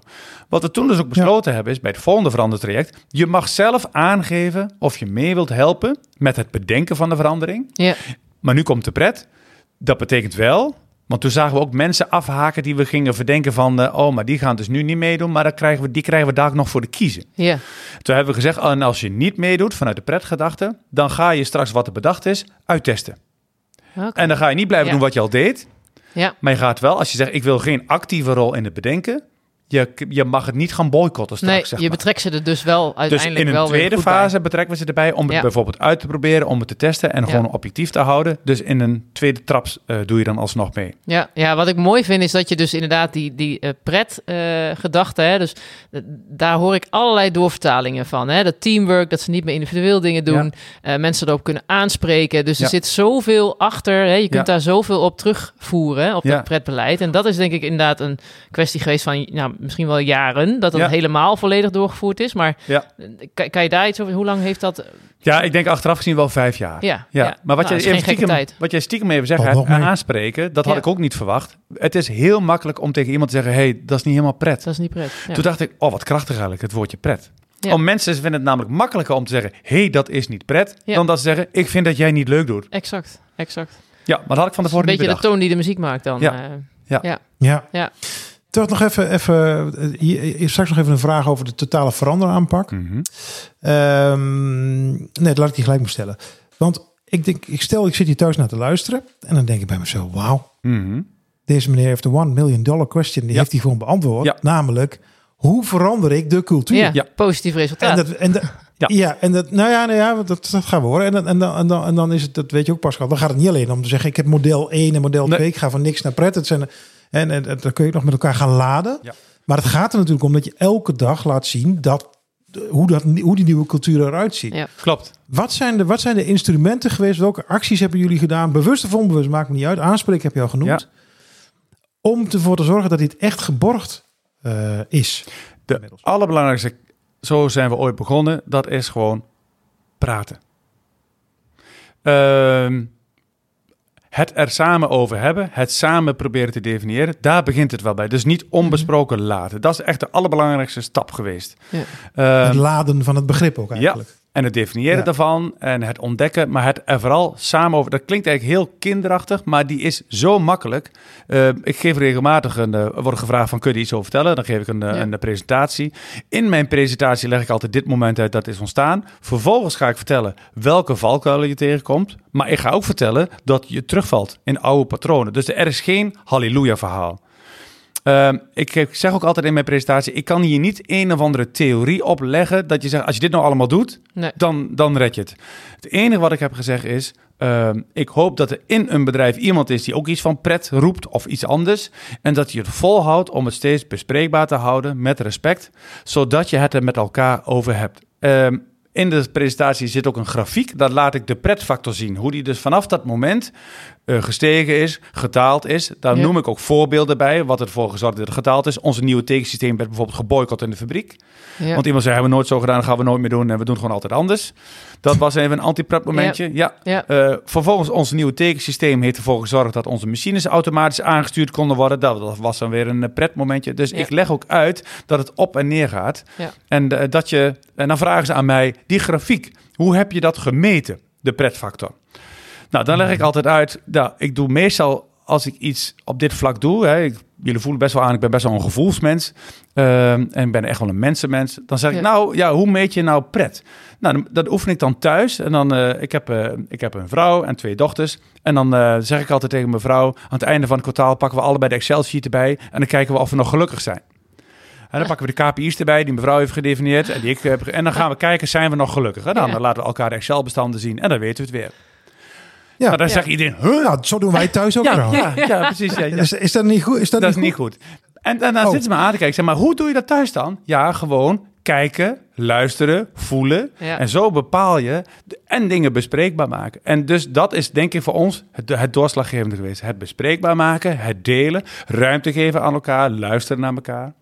Wat we toen dus ook besloten ja. hebben is bij het volgende verandertraject, je mag zelf aangeven of je mee wilt helpen met het bedenken van de verandering. Ja. Maar nu komt de Pret. Dat betekent wel, want toen zagen we ook mensen afhaken die we gingen verdenken van, uh, oh, maar die gaan dus nu niet meedoen, maar dan krijgen we, die krijgen we daar ook nog voor te kiezen. Ja. Toen hebben we gezegd, en als je niet meedoet vanuit de Pret-gedachte, dan ga je straks wat er bedacht is, uittesten. Okay. En dan ga je niet blijven ja. doen wat je al deed, ja. maar je gaat wel, als je zegt, ik wil geen actieve rol in het bedenken, je, je mag het niet gaan boycotten straks. Nee, zeg je maar. Betrekt ze er dus wel uiteindelijk dus in een tweede fase bij. Betrekken we ze erbij om het ja. bijvoorbeeld uit te proberen, om het te testen en ja. gewoon objectief te houden. Dus in een tweede traps uh, doe je dan alsnog mee. Ja, ja, wat ik mooi vind is dat je dus inderdaad die, die uh, pret uh, gedachte, hè, dus uh, daar hoor ik allerlei doorvertalingen van. Hè? Dat teamwork, dat ze niet meer individueel dingen doen, ja. uh, mensen erop kunnen aanspreken. Dus er ja. zit zoveel achter. Hè? Je kunt ja. daar zoveel op terugvoeren op ja. dat pretbeleid. En dat is denk ik inderdaad een kwestie geweest van, nou, misschien wel jaren, dat het ja. helemaal volledig doorgevoerd is. Maar ja. kan, kan je daar iets over? Hoe lang heeft dat? Ja, ik denk achteraf gezien wel vijf jaar. Ja, ja. ja. Maar wat, nou, jij even stiekem, wat jij stiekem even zegt, oh, aanspreken, dat ja. had ik ook niet verwacht. Het is heel makkelijk om tegen iemand te zeggen, hey, dat is niet helemaal Pret. Dat is niet Pret. Ja. Toen dacht ik, oh, wat krachtig eigenlijk, het woordje Pret. Ja. Om mensen vinden het namelijk makkelijker om te zeggen, hey, dat is niet Pret, ja. dan dat ze zeggen, ik vind dat jij niet leuk doet. Exact, exact. Ja, maar dat had ik van tevoren niet bedacht. Een beetje de toon die de muziek maakt dan. Ja, uh, ja. ja. ja. ja. Toch nog even, even hier, straks nog even een vraag over de totale veranderaanpak. Mm-hmm. Um, nee, laat ik die gelijk maar stellen. Want ik denk, ik stel, ik zit hier thuis naar te luisteren en dan denk ik bij mezelf, wauw, mm-hmm. deze meneer heeft de one million dollar question, die ja. heeft hij gewoon beantwoord. Ja. Namelijk, hoe verander ik de cultuur? Ja, ja. positief resultaat. En dat, en dat, ja. ja, en dat, nou ja, nou ja dat, dat gaan we horen. En, dat, en, dan, en, dan, en dan is het, dat weet je ook Pascal, dan gaat het niet alleen om te zeggen, ik heb model één en model nee. twee, ik ga van niks naar Pret. Het zijn... En, en, en dan kun je nog met elkaar gaan laden. Ja. Maar het gaat er natuurlijk om dat je elke dag laat zien dat, hoe, dat, hoe die nieuwe cultuur eruit ziet. Ja. Klopt. Wat zijn, de, wat zijn de instrumenten geweest? Welke acties hebben jullie gedaan? Bewust of onbewust, maakt me niet uit. Aanspreek heb je al genoemd. Ja. Om ervoor te zorgen dat dit echt geborgd uh, is. De inmiddels. Allerbelangrijkste, zo zijn we ooit begonnen, dat is gewoon praten. Ehm... Uh, Het er samen over hebben, het samen proberen te definiëren, daar begint het wel bij. Dus niet onbesproken laten. Dat is echt de allerbelangrijkste stap geweest. Ja. Uh, het laden van het begrip ook eigenlijk. Ja, en het definiëren ja. daarvan en het ontdekken, maar het er vooral samen over. Dat klinkt eigenlijk heel kinderachtig, maar die is zo makkelijk. Uh, ik geef regelmatig, een, uh, word gevraagd van kun je iets over vertellen? Dan geef ik een, uh, ja. een presentatie. In mijn presentatie leg ik altijd dit moment uit, dat is ontstaan. Vervolgens ga ik vertellen welke valkuilen je tegenkomt. Maar ik ga ook vertellen dat je terugvalt in oude patronen. Dus er is geen halleluja-verhaal. Uh, ik zeg ook altijd in mijn presentatie, ik kan hier niet een of andere theorie opleggen dat je zegt, als je dit nou allemaal doet, nee. dan, dan red je het. Het enige wat ik heb gezegd is, uh, ik hoop dat er in een bedrijf iemand is die ook iets van Pret roept of iets anders. En dat je het volhoudt om het steeds bespreekbaar te houden met respect, zodat je het er met elkaar over hebt. Uh, In de presentatie zit ook een grafiek. Daar laat ik de pretfactor zien. Hoe die dus vanaf dat moment uh, gestegen is, gedaald is. Daar ja. noem ik ook voorbeelden bij. Wat ervoor gezorgd dat het gedaald is. Ons nieuwe tekensysteem werd bijvoorbeeld geboycott in de fabriek. Ja. Want iemand zei, hebben we nooit zo gedaan, dat gaan we nooit meer doen. En we doen gewoon altijd anders. Dat was even een anti-pret momentje. Ja. Ja. Ja. Uh, vervolgens, ons nieuwe tekensysteem heeft ervoor gezorgd dat onze machines automatisch aangestuurd konden worden. Dat was dan weer een pret momentje. Dus ja. ik leg ook uit dat het op en neer gaat. Ja. En, uh, dat je, en dan vragen ze aan mij, die grafiek, hoe heb je dat gemeten, de pretfactor? Nou, dan leg ik altijd uit, nou, ik doe meestal, als ik iets op dit vlak doe, hè, ik jullie voelen best wel aan, ik ben best wel een gevoelsmens. Uh, en ben echt wel een mensenmens. Dan zeg ik, ja. nou, ja, hoe meet je nou pret? Nou, dat oefen ik dan thuis. En dan, uh, ik, heb, uh, ik heb een vrouw en twee dochters. En dan uh, zeg ik altijd tegen mijn vrouw, aan het einde van het kwartaal pakken we allebei de Excel-sheet erbij. En dan kijken we of we nog gelukkig zijn. En dan pakken we de K P I's erbij, die mevrouw heeft gedefinieerd. En, die ik heb, en dan gaan we kijken, zijn we nog gelukkig? En dan ja. laten we elkaar de Excel-bestanden zien. En dan weten we het weer. Ja, nou, dan ja. zegt iedereen, huh? Nou, zo doen wij thuis ook ja, wel. Ja, ja, precies. Ja, ja. Is, is dat niet goed? Is dat, dat niet is goed? Niet goed. En, en dan oh. zitten ze me aan te kijken. Ik zeg, maar hoe doe je dat thuis dan? Ja, gewoon kijken, luisteren, voelen. Ja. En zo bepaal je en dingen bespreekbaar maken. En dus dat is denk ik voor ons het, het doorslaggevende geweest. Het bespreekbaar maken, het delen, ruimte geven aan elkaar, luisteren naar elkaar.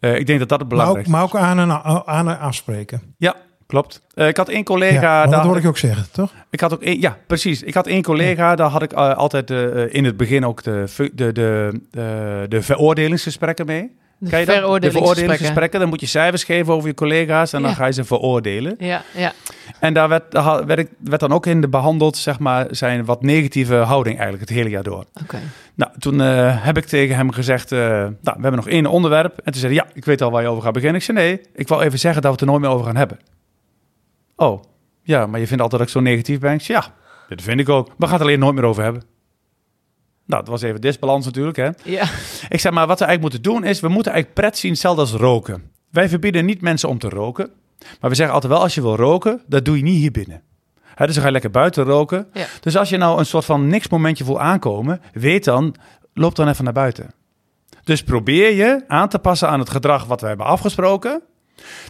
Uh, ik denk dat dat het belangrijkste maar ook, is. Maar ook aan en, aan en afspreken. Ja. Klopt. Uh, ik had één collega... Ja, dat hoor ik ook zeggen, toch? Ik had ook een, ja, precies. Ik had één collega, ja. daar had ik uh, altijd uh, in het begin ook de, de, de, uh, de veroordelingsgesprekken mee. De Kan je veroordelingsgesprekken. Dat? De veroordelingsgesprekken. Dan moet je cijfers geven over je collega's en ja. dan ga je ze veroordelen. Ja, ja. En daar werd, werd, ik, werd dan ook in de behandeld, zeg maar, zijn wat negatieve houding eigenlijk het hele jaar door. Okay. Nou, toen uh, heb ik tegen hem gezegd, uh, nou, we hebben nog één onderwerp. En toen zei hij, ja, ik weet al waar je over gaat beginnen. Ik zei, nee, ik wou even zeggen dat we het er nooit meer over gaan hebben. Oh, ja, maar je vindt altijd dat ik zo negatief ben. Ja, dat vind ik ook. Maar gaat het alleen nooit meer over hebben. Nou, dat was even disbalans natuurlijk, hè. Ja. Ik zeg maar, wat we eigenlijk moeten doen is... we moeten eigenlijk pret zien, hetzelfde als roken. Wij verbieden niet mensen om te roken. Maar we zeggen altijd wel, als je wil roken, dat doe je niet hier binnen. Hè, dus dan ga je lekker buiten roken. Ja. Dus als je nou een soort van niks momentje voelt aankomen... weet dan, loop dan even naar buiten. Dus probeer je aan te passen aan het gedrag wat we hebben afgesproken...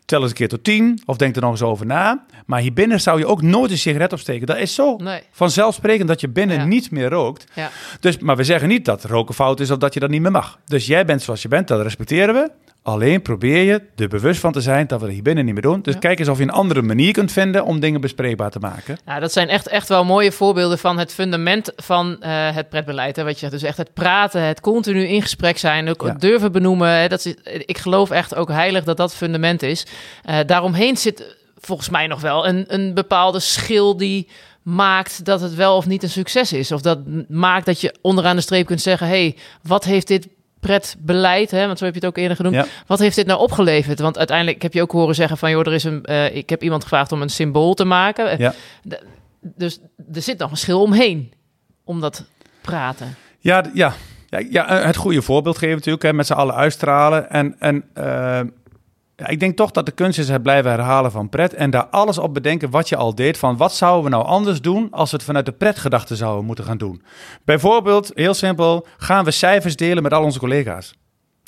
Tel eens een keer tot tien, of denk er nog eens over na. Maar hier binnen zou je ook nooit een sigaret opsteken. Dat is zo nee. vanzelfsprekend dat je binnen ja. niet meer rookt. Ja. Dus, maar we zeggen niet dat roken fout is of dat je dat niet meer mag. Dus jij bent zoals je bent, dat respecteren we. Alleen probeer je er bewust van te zijn dat we dat hier binnen niet meer doen. Dus ja. kijk eens of je een andere manier kunt vinden om dingen bespreekbaar te maken. Nou, dat zijn echt, echt wel mooie voorbeelden van het fundament van uh, het pretbeleid. Hè, wat je, dus echt het praten, het continu in gesprek zijn, ook ja. durven benoemen. Hè, dat is, ik geloof echt ook heilig dat dat fundament is. Uh, daaromheen zit volgens mij nog wel een, een bepaalde schil die maakt dat het wel of niet een succes is. Of dat maakt dat je onderaan de streep kunt zeggen, hey, wat heeft dit pretbeleid, hè, want zo heb je het ook eerder genoemd. Ja. Wat heeft dit nou opgeleverd? Want uiteindelijk heb je ook horen zeggen van... joh, er is een, uh, ik heb iemand gevraagd om een symbool te maken. Ja. D- dus er zit nog een schil omheen om dat praten. Ja, ja. ja, ja het goede voorbeeld geven natuurlijk. Hè, met z'n allen uitstralen. En, en uh, ja, ik denk toch dat de kunst is het blijven herhalen van pret... en daar alles op bedenken wat je al deed. Van wat zouden we nou anders doen als we het vanuit de pretgedachte zouden moeten gaan doen? Bijvoorbeeld, heel simpel, gaan we cijfers delen met al onze collega's?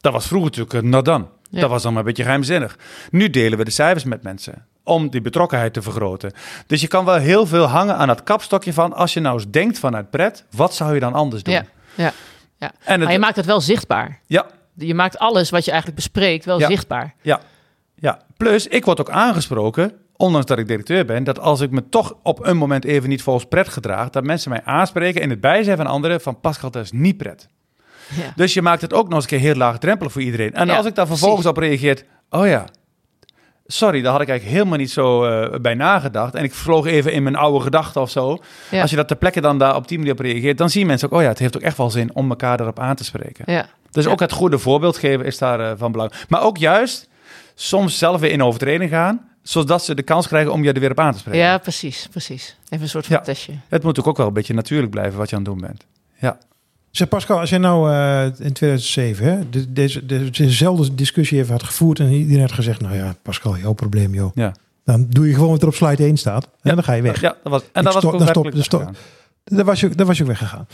Dat was vroeger natuurlijk uh, nadan. Ja. Dat was dan maar een beetje geheimzinnig. Nu delen we de cijfers met mensen om die betrokkenheid te vergroten. Dus je kan wel heel veel hangen aan dat kapstokje van... als je nou eens denkt vanuit pret, wat zou je dan anders doen? Ja, ja, ja. En het, maar je maakt het wel zichtbaar. Ja. Je maakt alles wat je eigenlijk bespreekt wel ja. zichtbaar. Ja. Ja, plus ik word ook aangesproken, ondanks dat ik directeur ben... dat als ik me toch op een moment even niet volgens pret gedraag... dat mensen mij aanspreken in het bijzijn van anderen... van Pascal, dat is niet pret. Ja. Dus je maakt het ook nog eens een keer heel laagdrempelig voor iedereen. En ja, als ik daar vervolgens precies. op reageer... oh ja, sorry, daar had ik eigenlijk helemaal niet zo uh, bij nagedacht... en ik vloog even in mijn oude gedachten of zo. Ja. Als je dat ter plekke dan daar op die manier op reageert... dan zien mensen ook, oh ja, het heeft ook echt wel zin om elkaar erop aan te spreken. Ja. Dus ja. ook het goede voorbeeld geven is daar uh, van belang. Maar ook juist... soms zelf weer in overtreding gaan, zodat ze de kans krijgen om je er weer op aan te spreken. Ja, precies, precies. Even een soort van ja, testje. Het moet natuurlijk ook wel een beetje natuurlijk blijven wat je aan het doen bent. Ja. Zeg Pascal, als je nou uh, in tweeduizend zeven hè, de, deze, de, dezelfde discussie even had gevoerd... en iedereen had gezegd, nou ja, Pascal, jouw probleem, joh. Ja. Dan doe je gewoon wat er op slide één staat en ja, dan ga je weg. Ja, dat was, en dat was stop, dan stop, stop, dan was je, dan was je weggegaan.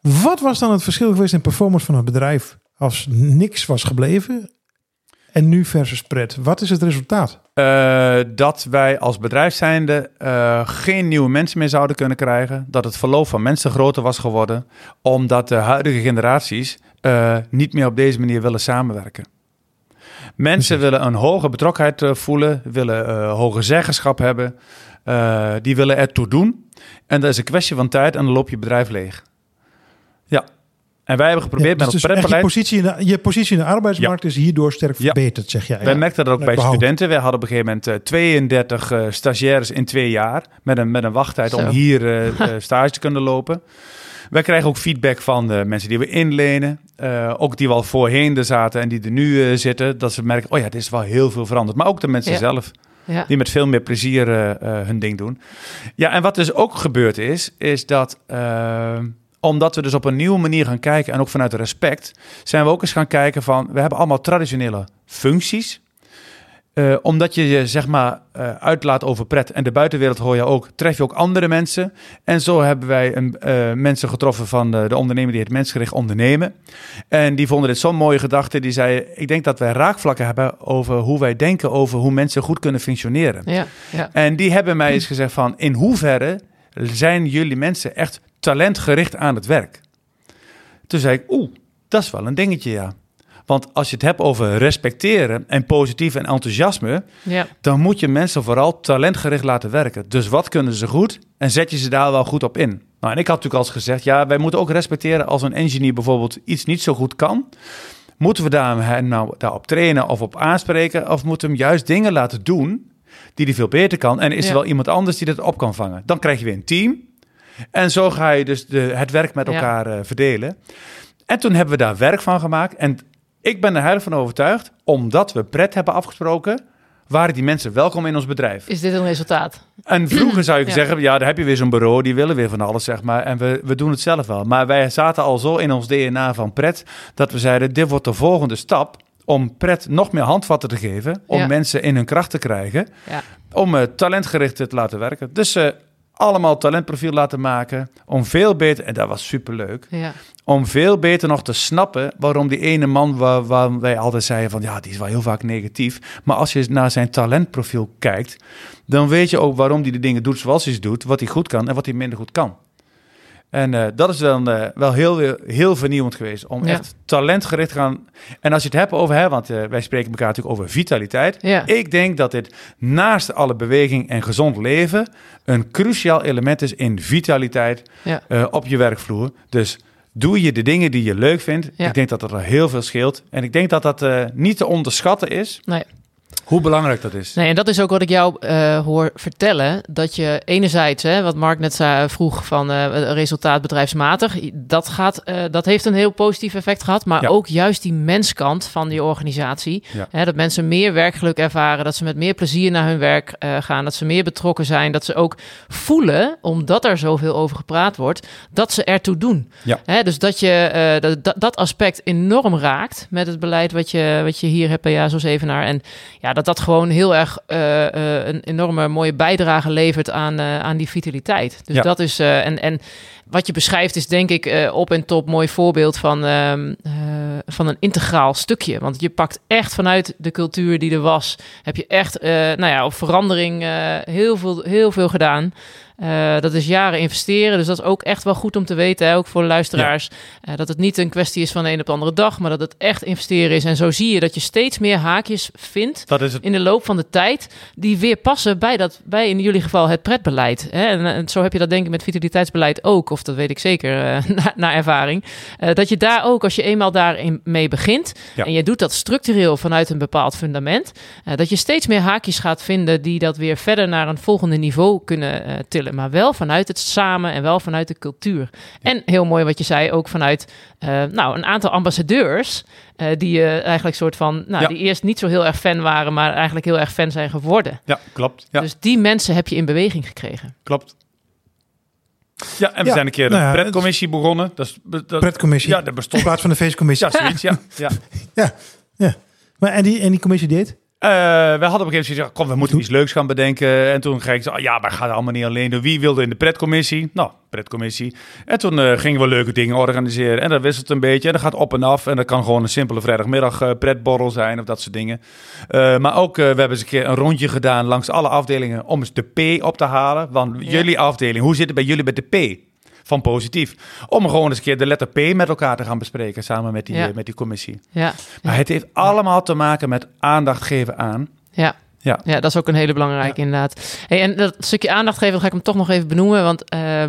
Wat was dan het verschil geweest in performance van het bedrijf... als niks was gebleven... En nu versus pret. Wat is het resultaat? Uh, dat wij als bedrijf zijnde uh, geen nieuwe mensen meer zouden kunnen krijgen. Dat het verloop van mensen groter was geworden. Omdat de huidige generaties uh, niet meer op deze manier willen samenwerken. Mensen Precies. willen een hoge betrokkenheid uh, voelen. Willen uh, hoge zeggenschap hebben. Uh, die willen ertoe doen. En dat is een kwestie van tijd en dan loop je bedrijf leeg. Ja. En wij hebben geprobeerd ja, dus met het dus pretbeleid... Je positie, in de, je positie in de arbeidsmarkt ja. is hierdoor sterk verbeterd, ja. zeg jij. Wij ja. merkten dat ook bij behouden. studenten. Wij hadden op een gegeven moment uh, tweeëndertig uh, stagiaires in twee jaar... met een, met een wachttijd Zo. om hier uh, stage te kunnen lopen. Wij krijgen ook feedback van de mensen die we inlenen. Uh, ook die we al voorheen er zaten en die er nu uh, zitten. Dat ze merken, oh ja, er is wel heel veel veranderd. Maar ook de mensen ja. zelf. Ja. Die met veel meer plezier uh, uh, hun ding doen. Ja, en wat dus ook gebeurd is, is dat... Uh, omdat we dus op een nieuwe manier gaan kijken... en ook vanuit respect... zijn we ook eens gaan kijken van... we hebben allemaal traditionele functies... Uh, omdat je je zeg maar uh, uitlaat over pret en de buitenwereld hoor je ook, tref je ook andere mensen. En zo hebben wij een, uh, mensen getroffen van de, de ondernemer die het mensgericht ondernemen. En die vonden dit zo'n mooie gedachte. Die zei, ik denk dat wij raakvlakken hebben over hoe wij denken over hoe mensen goed kunnen functioneren. Ja, ja. En die hebben mij eens gezegd van, in hoeverre zijn jullie mensen echt talentgericht aan het werk? Toen zei ik, oeh, dat is wel een dingetje ja. Want als je het hebt over respecteren en positief en enthousiasme... Ja. Dan moet je mensen vooral talentgericht laten werken. Dus wat kunnen ze goed en zet je ze daar wel goed op in? Nou, en ik had natuurlijk al eens gezegd... ja, wij moeten ook respecteren als een engineer bijvoorbeeld iets niet zo goed kan. Moeten we daar nou daarop trainen of op aanspreken... of moeten we hem juist dingen laten doen die hij veel beter kan... en is ja. er wel iemand anders die dat op kan vangen? Dan krijg je weer een team en zo ga je dus de, het werk met elkaar ja. uh, verdelen. En toen hebben we daar werk van gemaakt... en ik ben er heilig van overtuigd, omdat we pret hebben afgesproken, waren die mensen welkom in ons bedrijf. Is dit een resultaat? En vroeger zou ik ja. zeggen, ja, daar heb je weer zo'n bureau, die willen weer van alles, zeg maar. En we, we doen het zelf wel. Maar wij zaten al zo in ons D N A van pret, dat we zeiden, dit wordt de volgende stap om pret nog meer handvatten te geven, om ja. mensen in hun kracht te krijgen, ja. om uh, talentgericht te laten werken. Dus... Uh, allemaal talentprofiel laten maken, om veel beter... en dat was superleuk... Ja. om veel beter nog te snappen... waarom die ene man, waar, waar wij altijd zeiden van... ja, die is wel heel vaak negatief... maar als je naar zijn talentprofiel kijkt... dan weet je ook waarom hij de dingen doet zoals hij ze doet... wat hij goed kan en wat hij minder goed kan. En uh, dat is dan uh, wel heel, heel vernieuwend geweest... om ja. echt talentgericht te gaan... en als je het hebt over... Hè, want uh, wij spreken elkaar natuurlijk over vitaliteit... Ja. Ik denk dat dit naast alle beweging en gezond leven... een cruciaal element is in vitaliteit ja. uh, op je werkvloer. Dus doe je de dingen die je leuk vindt. Ja. Ik denk dat dat er heel veel scheelt. En ik denk dat dat uh, niet te onderschatten is... Nee. Hoe belangrijk dat is. Nee, en dat is ook wat ik jou uh, hoor vertellen. Dat je enerzijds, hè, wat Mark net zei, vroeg van uh, resultaat bedrijfsmatig. Dat, gaat, uh, dat heeft een heel positief effect gehad. Maar ja. ook juist die menskant van die organisatie. Ja. Hè, dat mensen meer werkgeluk ervaren. Dat ze met meer plezier naar hun werk uh, gaan. Dat ze meer betrokken zijn. Dat ze ook voelen, omdat er zoveel over gepraat wordt, dat ze ertoe doen. Ja. Hè, dus dat je uh, dat, dat aspect enorm raakt met het beleid wat je, wat je hier hebt bij Jazo Zevenaar. En ja, dat dat gewoon heel erg uh, uh, een enorme mooie bijdrage levert aan, uh, aan die vitaliteit. Dus ja. dat is... Uh, en, en wat je beschrijft is denk ik uh, op en top mooi voorbeeld van, uh, uh, van een integraal stukje. Want je pakt echt vanuit de cultuur die er was... heb je echt uh, nou ja, op verandering uh, heel, veel, heel veel gedaan... Uh, dat is jaren investeren, dus dat is ook echt wel goed om te weten, hè, ook voor luisteraars. Ja. Uh, dat het niet een kwestie is van de een op de andere dag, maar dat het echt investeren is. En zo zie je dat je steeds meer haakjes vindt dat is het... in de loop van de tijd, die weer passen bij, dat, bij in jullie geval het pretbeleid. Hè? En, en zo heb je dat denk ik met vitaliteitsbeleid ook, of dat weet ik zeker uh, na, na ervaring. Uh, dat je daar ook, als je eenmaal daarin mee begint, ja. en je doet dat structureel vanuit een bepaald fundament, uh, dat je steeds meer haakjes gaat vinden die dat weer verder naar een volgende niveau kunnen uh, tillen. Maar wel vanuit het samen en wel vanuit de cultuur. Ja. En heel mooi wat je zei, ook vanuit uh, nou, een aantal ambassadeurs... Uh, die uh, eigenlijk soort van... Nou, ja. die eerst niet zo heel erg fan waren... maar eigenlijk heel erg fan zijn geworden. Ja, klopt. Ja. Dus die mensen heb je in beweging gekregen. Klopt. Ja, en we ja. zijn een keer de nou ja, pretcommissie begonnen. Dat is, dat, pretcommissie? Ja, dat bestond. In plaats van de feestcommissie. Ja, zoiets, ja. Ja. ja, ja. Maar en die, en die commissie deed... Uh, we hadden op een gegeven moment gezegd, kom, we moeten iets leuks gaan bedenken. En toen ging ik zo, ja, maar gaat allemaal niet alleen doen. Wie wilde in de pretcommissie? Nou, pretcommissie. En toen uh, gingen we leuke dingen organiseren. En dat wisselt een beetje. En dat gaat op en af. En dat kan gewoon een simpele vrijdagmiddag uh, pretborrel zijn of dat soort dingen. Uh, maar ook, uh, we hebben eens een keer een rondje gedaan langs alle afdelingen om eens de P op te halen. Want ja. jullie afdeling, hoe zit het bij jullie met de P? Van positief. Om gewoon eens een keer de letter P met elkaar te gaan bespreken. Samen met die, ja. met die commissie. Ja. Maar het heeft allemaal te maken met aandacht geven aan. Ja. Ja. ja, dat is ook een hele belangrijke ja. inderdaad. Hey, en dat stukje aandacht geven, dat ga ik hem toch nog even benoemen. Want uh,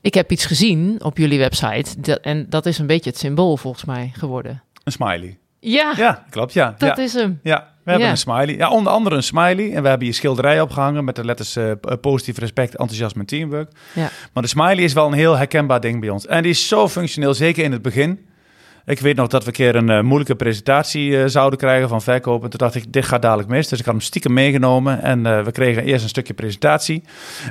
ik heb iets gezien op jullie website. Dat, en dat is een beetje het symbool volgens mij geworden. Een smiley. Ja, ja, klopt. Ja, dat ja. is hem. Ja, we hebben ja. een smiley. Ja, onder andere een smiley. En we hebben hier schilderijen opgehangen met de letters uh, positief, respect, enthousiasme en teamwork. Ja. Maar de smiley is wel een heel herkenbaar ding bij ons. En die is zo functioneel, zeker in het begin. Ik weet nog dat we een keer een uh, moeilijke presentatie uh, zouden krijgen van verkopen. Toen dacht ik, dit gaat dadelijk mis. Dus ik had hem stiekem meegenomen. En uh, we kregen eerst een stukje presentatie.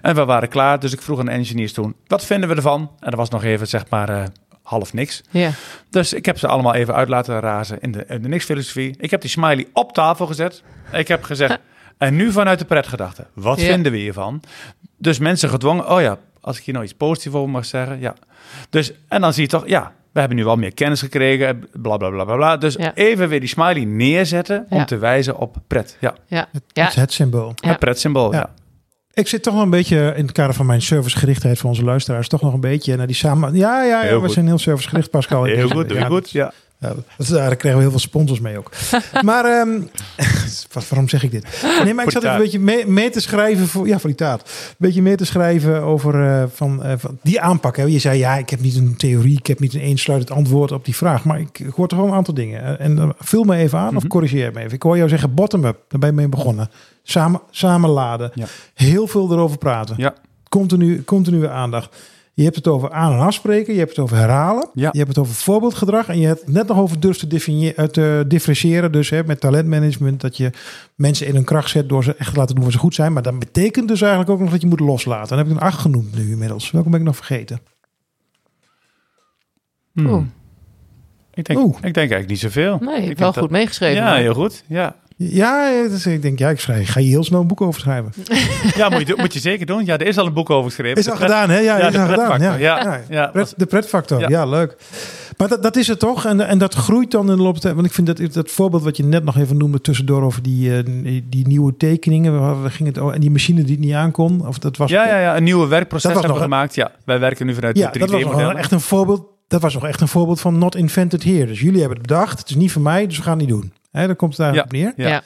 En we waren klaar. Dus ik vroeg aan de engineers toen, wat vinden we ervan? En dat was nog even, zeg maar... Uh, half niks. Yeah. Dus ik heb ze allemaal even uit laten razen in de, in de niks-filosofie. Ik heb die smiley op tafel gezet. Ik heb gezegd, en nu vanuit de pretgedachte. Wat yeah. vinden we hiervan? Dus mensen gedwongen, oh ja, als ik hier nou iets positiefs over mag zeggen. Ja. Dus, en dan zie je toch, ja, we hebben nu wel meer kennis gekregen. Bla, bla, bla, bla, bla. Dus ja. even weer die smiley neerzetten om ja. te wijzen op pret. Ja, ja. Het, het, het symbool. Ja. Het pretsymbool, ja. ja. Ik zit toch wel een beetje in het kader van mijn servicegerichtheid voor onze luisteraars. Toch nog een beetje naar die samen... Ja, ja, ja we goed. zijn heel servicegericht, Pascal. Heel goed, heel ja, goed, ja. ja dat, daar kregen we heel veel sponsors mee ook. Maar um, waarom zeg ik dit? Nee, maar ik zat even een beetje mee, mee te schrijven... Voor, ja, voor die taart. Een beetje mee te schrijven over uh, van, uh, van die aanpak. Hè. Je zei, ja, ik heb niet een theorie. Ik heb niet een eensluitend antwoord op die vraag. Maar ik, ik hoor toch wel een aantal dingen. En uh, vul me even aan mm-hmm. of corrigeer me even. Ik hoor jou zeggen bottom-up. Daar ben je mee begonnen. Samen, samen laden. Ja. Heel veel erover praten. Ja. Continu, continue aandacht. Je hebt het over aan- en afspreken. Je hebt het over herhalen. Ja. Je hebt het over voorbeeldgedrag. En je hebt net nog over durf te, defini- te differentiëren. Dus hè, met talentmanagement. Dat je mensen in hun kracht zet door ze echt te laten doen waar ze goed zijn. Maar dat betekent dus eigenlijk ook nog dat je moet loslaten. Dan heb ik een acht genoemd nu inmiddels. Welke ben ik nog vergeten? Hmm. Oeh. Ik, denk, Oeh. ik denk eigenlijk niet zoveel. Nee, ik heb wel goed dat... meegeschreven. Ja, maar. heel goed. Ja. Ja, dus ik denk, ja, ik schrijf, ga je heel snel een boek over schrijven. Ja, moet je, moet je zeker doen. Ja, er is al een boek over geschreven. Is al pret, gedaan, hè? Ja, ja, is al gedaan. Ja. Ja. Ja. Ja. Pret, de pretfactor, ja. ja, leuk. Maar dat, dat is het toch? En, en dat groeit dan in de loop der tijd. Want ik vind dat, dat voorbeeld wat je net nog even noemde tussendoor over die, uh, die nieuwe tekeningen. We gingen het, en die machine die het niet aankon. Of dat was, ja, ja, ja, een nieuwe werkproces hebben we gemaakt. Ja, wij werken nu vanuit ja, de drie D-modellen. Dat was echt een voorbeeld. Dat was nog echt een voorbeeld van not invented here. Dus jullie hebben het bedacht. Het is niet van mij, dus we gaan het niet doen. He, daar komt het eigenlijk ja, op neer. Ja. Ja.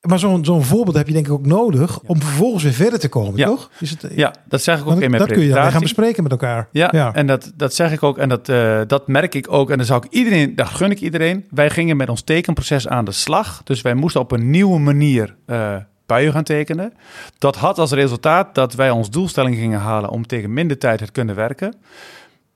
Maar zo'n, zo'n voorbeeld heb je denk ik ook nodig... om vervolgens weer verder te komen, ja. toch? Is het, ja, dat zeg ik ook in mijn presentatie. Dat kun je dan gaan bespreken met elkaar. Ja, ja. en dat, dat zeg ik ook en dat, uh, dat merk ik ook. En dat, zou ik iedereen, dat gun ik iedereen. Wij gingen met ons tekenproces aan de slag. Dus wij moesten op een nieuwe manier... Uh, buien gaan tekenen. Dat had als resultaat dat wij ons doelstelling gingen halen... om tegen minder tijd te kunnen werken...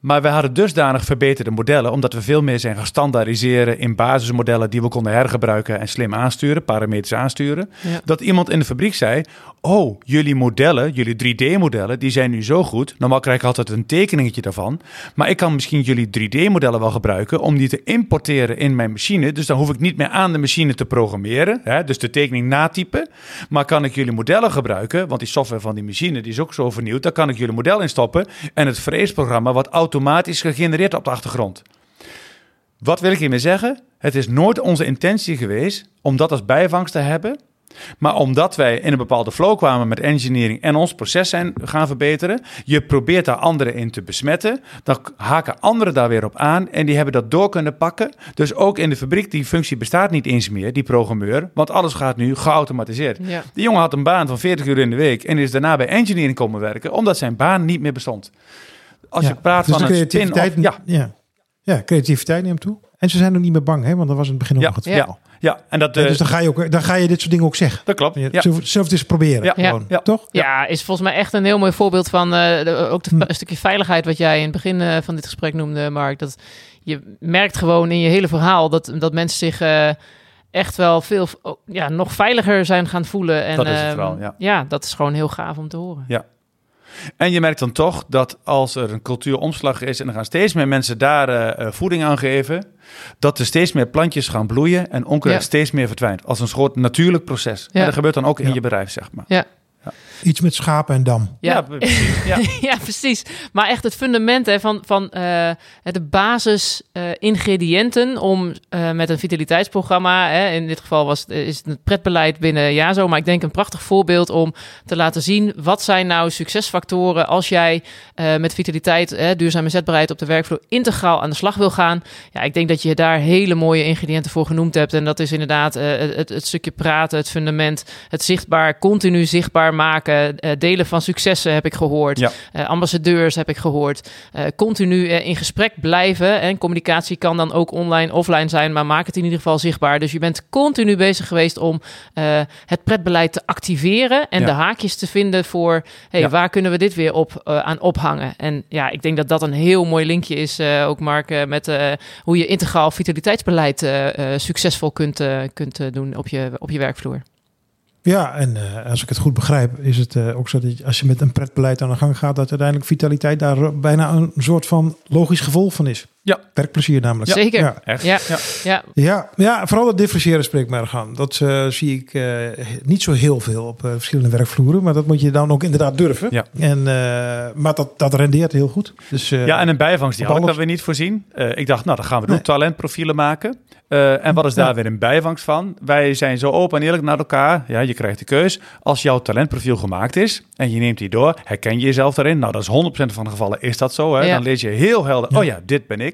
Maar we hadden dusdanig verbeterde modellen... omdat we veel meer zijn gaan standaardiseren... in basismodellen die we konden hergebruiken... en slim aansturen, parameters aansturen. Ja. Dat iemand in de fabriek zei... oh, jullie modellen, jullie drie D-modellen... die zijn nu zo goed. Normaal krijg ik altijd een tekeningetje daarvan. Maar ik kan misschien jullie drie D-modellen wel gebruiken... om die te importeren in mijn machine. Dus dan hoef ik niet meer aan de machine te programmeren. Hè? Dus de tekening natypen. Maar kan ik jullie modellen gebruiken... want die software van die machine die is ook zo vernieuwd... daar kan ik jullie model in stoppen... en het freesprogramma wat auto automatisch gegenereerd op de achtergrond. Wat wil ik hiermee zeggen? Het is nooit onze intentie geweest om dat als bijvangst te hebben... maar omdat wij in een bepaalde flow kwamen met engineering... en ons proces zijn gaan verbeteren... je probeert daar anderen in te besmetten... dan haken anderen daar weer op aan... en die hebben dat door kunnen pakken. Dus ook in de fabriek, die functie bestaat niet eens meer... die programmeur, want alles gaat nu geautomatiseerd. Ja. Die jongen had een baan van veertig uur in de week... en is daarna bij engineering komen werken... omdat zijn baan niet meer bestond. Als ja, je praat dus van een creativiteit, spin-off, ja. Ja. ja, creativiteit neemt toe. En ze zijn ook niet meer bang, hè? Want dat was in het begin ook ja, het verhaal. Ja, ja. En dat, en dus dan ga, je ook, dan ga je dit soort dingen ook zeggen. Dat klopt. Ja. Zelf dus proberen, ja. gewoon, ja. toch? Ja. ja, is volgens mij echt een heel mooi voorbeeld van... Uh, de, ook de, een stukje veiligheid wat jij in het begin uh, van dit gesprek noemde, Mark. Dat je merkt gewoon in je hele verhaal dat, dat mensen zich... Uh, echt wel veel, oh, ja, nog veiliger zijn gaan voelen. En, dat is het wel, ja. Ja, dat is gewoon heel gaaf om te horen. Ja. En je merkt dan toch dat als er een cultuuromslag is... en er gaan steeds meer mensen daar uh, voeding aan geven... dat er steeds meer plantjes gaan bloeien... en onkruid ja. steeds meer verdwijnt. Als een soort natuurlijk proces. Ja. En dat gebeurt dan ook in ja. je bedrijf, zeg maar. Ja. Ja. Iets met schapen en dam. Ja, ja precies. Ja. ja, precies. Maar echt het fundament hè, van, van uh, de basis uh, ingrediënten... om uh, met een vitaliteitsprogramma... Hè, in dit geval was, is het een pretbeleid binnen Jazo... maar ik denk een prachtig voorbeeld om te laten zien... wat zijn nou succesfactoren als jij uh, met vitaliteit... Hè, duurzame zetbaarheid op de werkvloer integraal aan de slag wil gaan. Ja, ik denk dat je daar hele mooie ingrediënten voor genoemd hebt. En dat is inderdaad uh, het, het stukje praten, het fundament... het zichtbaar, continu zichtbaar maken... maken, uh, delen van successen heb ik gehoord, ja. uh, ambassadeurs heb ik gehoord, uh, continu uh, in gesprek blijven en communicatie kan dan ook online, offline zijn, maar maak het in ieder geval zichtbaar. Dus je bent continu bezig geweest om uh, het pretbeleid te activeren en ja. de haakjes te vinden voor, hey, ja. waar kunnen we dit weer op uh, aan ophangen? En ja, ik denk dat dat een heel mooi linkje is, uh, ook Mark, uh, met uh, hoe je integraal vitaliteitsbeleid uh, uh, succesvol kunt, uh, kunt uh, doen op je, op je werkvloer. Ja, en uh, als ik het goed begrijp, is het uh, ook zo dat als je met een pretbeleid aan de gang gaat, dat uiteindelijk vitaliteit daar bijna een soort van logisch gevolg van is. Ja. Werkplezier namelijk. Ja, zeker. Ja. Echt. Ja. Ja. Ja. Ja. Ja, vooral dat differentiëren spreekt mij aan. Dat uh, zie ik uh, niet zo heel veel op uh, verschillende werkvloeren. Maar dat moet je dan ook inderdaad durven. Ja. En, uh, maar dat, dat rendeert heel goed. Dus, uh, ja, en een bijvangst die had ik dat weer niet voorzien. Uh, ik dacht, nou, dan gaan we doen. Nee. Talentprofielen maken. Uh, en wat is daar ja. weer een bijvangst van? Wij zijn zo open en eerlijk naar elkaar. Ja, je krijgt de keus. Als jouw talentprofiel gemaakt is en je neemt die door, herken je jezelf daarin. Nou, dat is honderd procent van de gevallen is dat zo. Hè? Ja. Dan lees je heel helder, ja. oh ja, dit ben ik.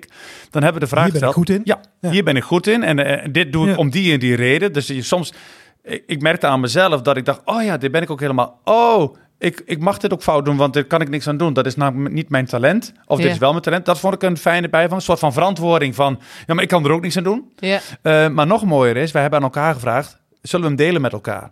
Dan hebben we de vraag hier gesteld. Hier ben ik goed in. Ja, ja, hier ben ik goed in. En uh, dit doe ik ja. om die en die reden. Dus je, soms, ik, ik merkte aan mezelf dat ik dacht, oh ja, dit ben ik ook helemaal. Oh, ik, ik mag dit ook fout doen, want daar kan ik niks aan doen. Dat is namelijk niet mijn talent. Of ja. dit is wel mijn talent. Dat vond ik een fijne bijvang. Een soort van verantwoording van, ja, maar ik kan er ook niks aan doen. Ja. Uh, maar nog mooier is, wij hebben aan elkaar gevraagd, zullen we hem delen met elkaar?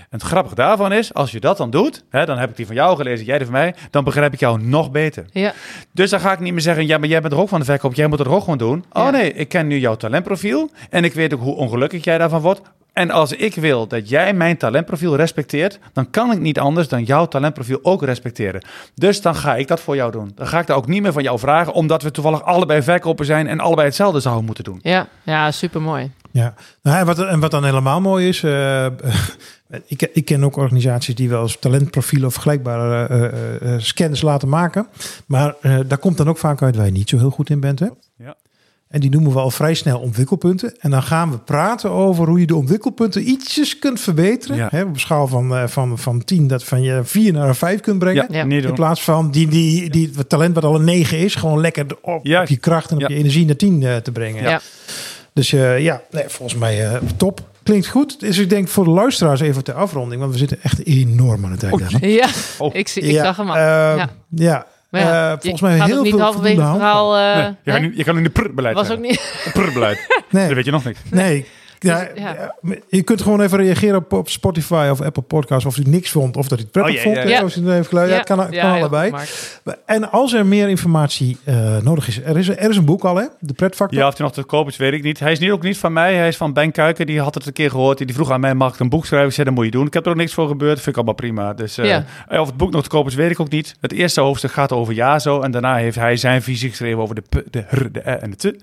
En het grappige daarvan is, als je dat dan doet, hè, dan heb ik die van jou gelezen, jij die van mij, dan begrijp ik jou nog beter. Ja. Dus dan ga ik niet meer zeggen, ja, maar jij bent er ook van de verkoop, jij moet het er ook gewoon doen. Ja. Oh nee, ik ken nu jouw talentprofiel en ik weet ook hoe ongelukkig jij daarvan wordt. En als ik wil dat jij mijn talentprofiel respecteert, dan kan ik niet anders dan jouw talentprofiel ook respecteren. Dus dan ga ik dat voor jou doen. Dan ga ik daar ook niet meer van jou vragen, omdat we toevallig allebei verkoper zijn en allebei hetzelfde zouden moeten doen. Ja, ja, supermooi. Ja, nou, en, wat, en wat dan helemaal mooi is, uh, ik, ik ken ook organisaties die wel eens talentprofielen of vergelijkbare uh, uh, scans laten maken. Maar uh, daar komt dan ook vaak uit waar je niet zo heel goed in bent, hè? Ja. En die noemen we al vrij snel ontwikkelpunten. En dan gaan we praten over hoe je de ontwikkelpunten ietsjes kunt verbeteren. Ja. He, op een schaal van, van, van tien, dat van je vier naar een vijf kunt brengen. Ja, ja. In plaats van die, die, die, die talent wat al een negen is, gewoon lekker op, ja. op je kracht en op ja. je energie naar tien uh, te brengen. Ja. Ja. Dus uh, ja, nee, volgens mij uh, top. Klinkt goed. Dus ik denk voor de luisteraars even ter afronding. Want we zitten echt enorm aan het einde. Oh, ja, oh. ik, ik ja. zag hem al. Uh, ja. ja. Maar ja, uh, volgens mij heel veel halverwege het verhaal. Uh, nee, je, kan nu, je kan nu de prutbeleid was hebben. Ook niet. Prutbeleid. Nee. Dat weet je nog niet. Nee. Ja, dus, ja. Je kunt gewoon even reageren op, op Spotify of Apple Podcasts of u niks vond of dat u het prettig oh, yeah, vond. Yeah. Zoals u het heeft geluid. Ja, het kan, het ja, kan ja, allebei. Goed, en als er meer informatie uh, nodig is. Er, is. er is een boek al, hè? De Pretfactor. Ja, of hij nog te koop is, weet ik niet. Hij is niet, ook niet van mij. Hij is van Ben Kuiken. Die had het een keer gehoord. Die vroeg aan mij, mag ik een boek schrijven? Ik zei, dat moet je doen. Ik heb er ook niks voor gebeurd. Vind ik allemaal prima. Dus uh, ja. Of het boek nog te koop is, weet ik ook niet. Het eerste hoofdstuk gaat over Jazo. En daarna heeft hij zijn visie geschreven over de p, de r, de e en de t.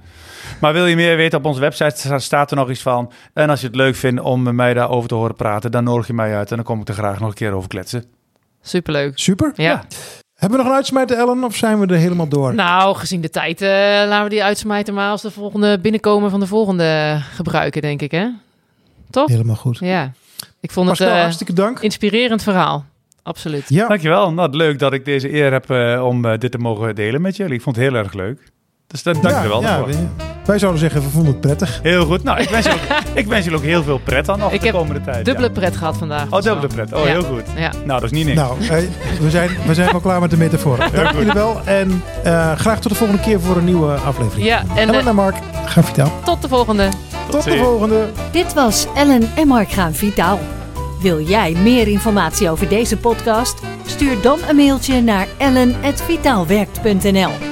Maar wil je meer weten, op onze website staat er nog iets van. En als je het leuk vindt om mij daarover te horen praten, dan nodig je mij uit en dan kom ik er graag nog een keer over kletsen. Superleuk. Super. Ja. ja. Hebben we nog een uitsmijter, Ellen, of zijn we er helemaal door? Nou, gezien de tijd, uh, laten we die uitsmijter maar als de volgende binnenkomen van de volgende gebruiken, denk ik, hè? Toch? Helemaal goed. Ja. Ik vond Pascal, het uh, hartstikke dank. Inspirerend verhaal. Absoluut. Ja. Dankjewel. Nou, leuk dat ik deze eer heb uh, om uh, dit te mogen delen met jullie. Ik vond het heel erg leuk. Dus dat, dank ja, je wel. Ja, wij zouden zeggen, we vonden het prettig. Heel goed. Nou, ik wens jullie ook, ik wens jullie ook heel veel pret aan de komende tijd. Ik heb dubbele ja. pret gehad vandaag. Oh, dubbele pret. Oh, ja. heel goed. Ja. Nou, dat is niet niks. Nou, we zijn, we zijn wel klaar met de metafoor. Dank jullie wel. En uh, graag tot de volgende keer voor een nieuwe aflevering. Ja, en Ellen uh, en Mark gaan vitaal. Tot de volgende. Tot, tot de volgende. Dit was Ellen en Mark gaan vitaal. Wil jij meer informatie over deze podcast? Stuur dan een mailtje naar ellen at vitaalwerkt punt n l.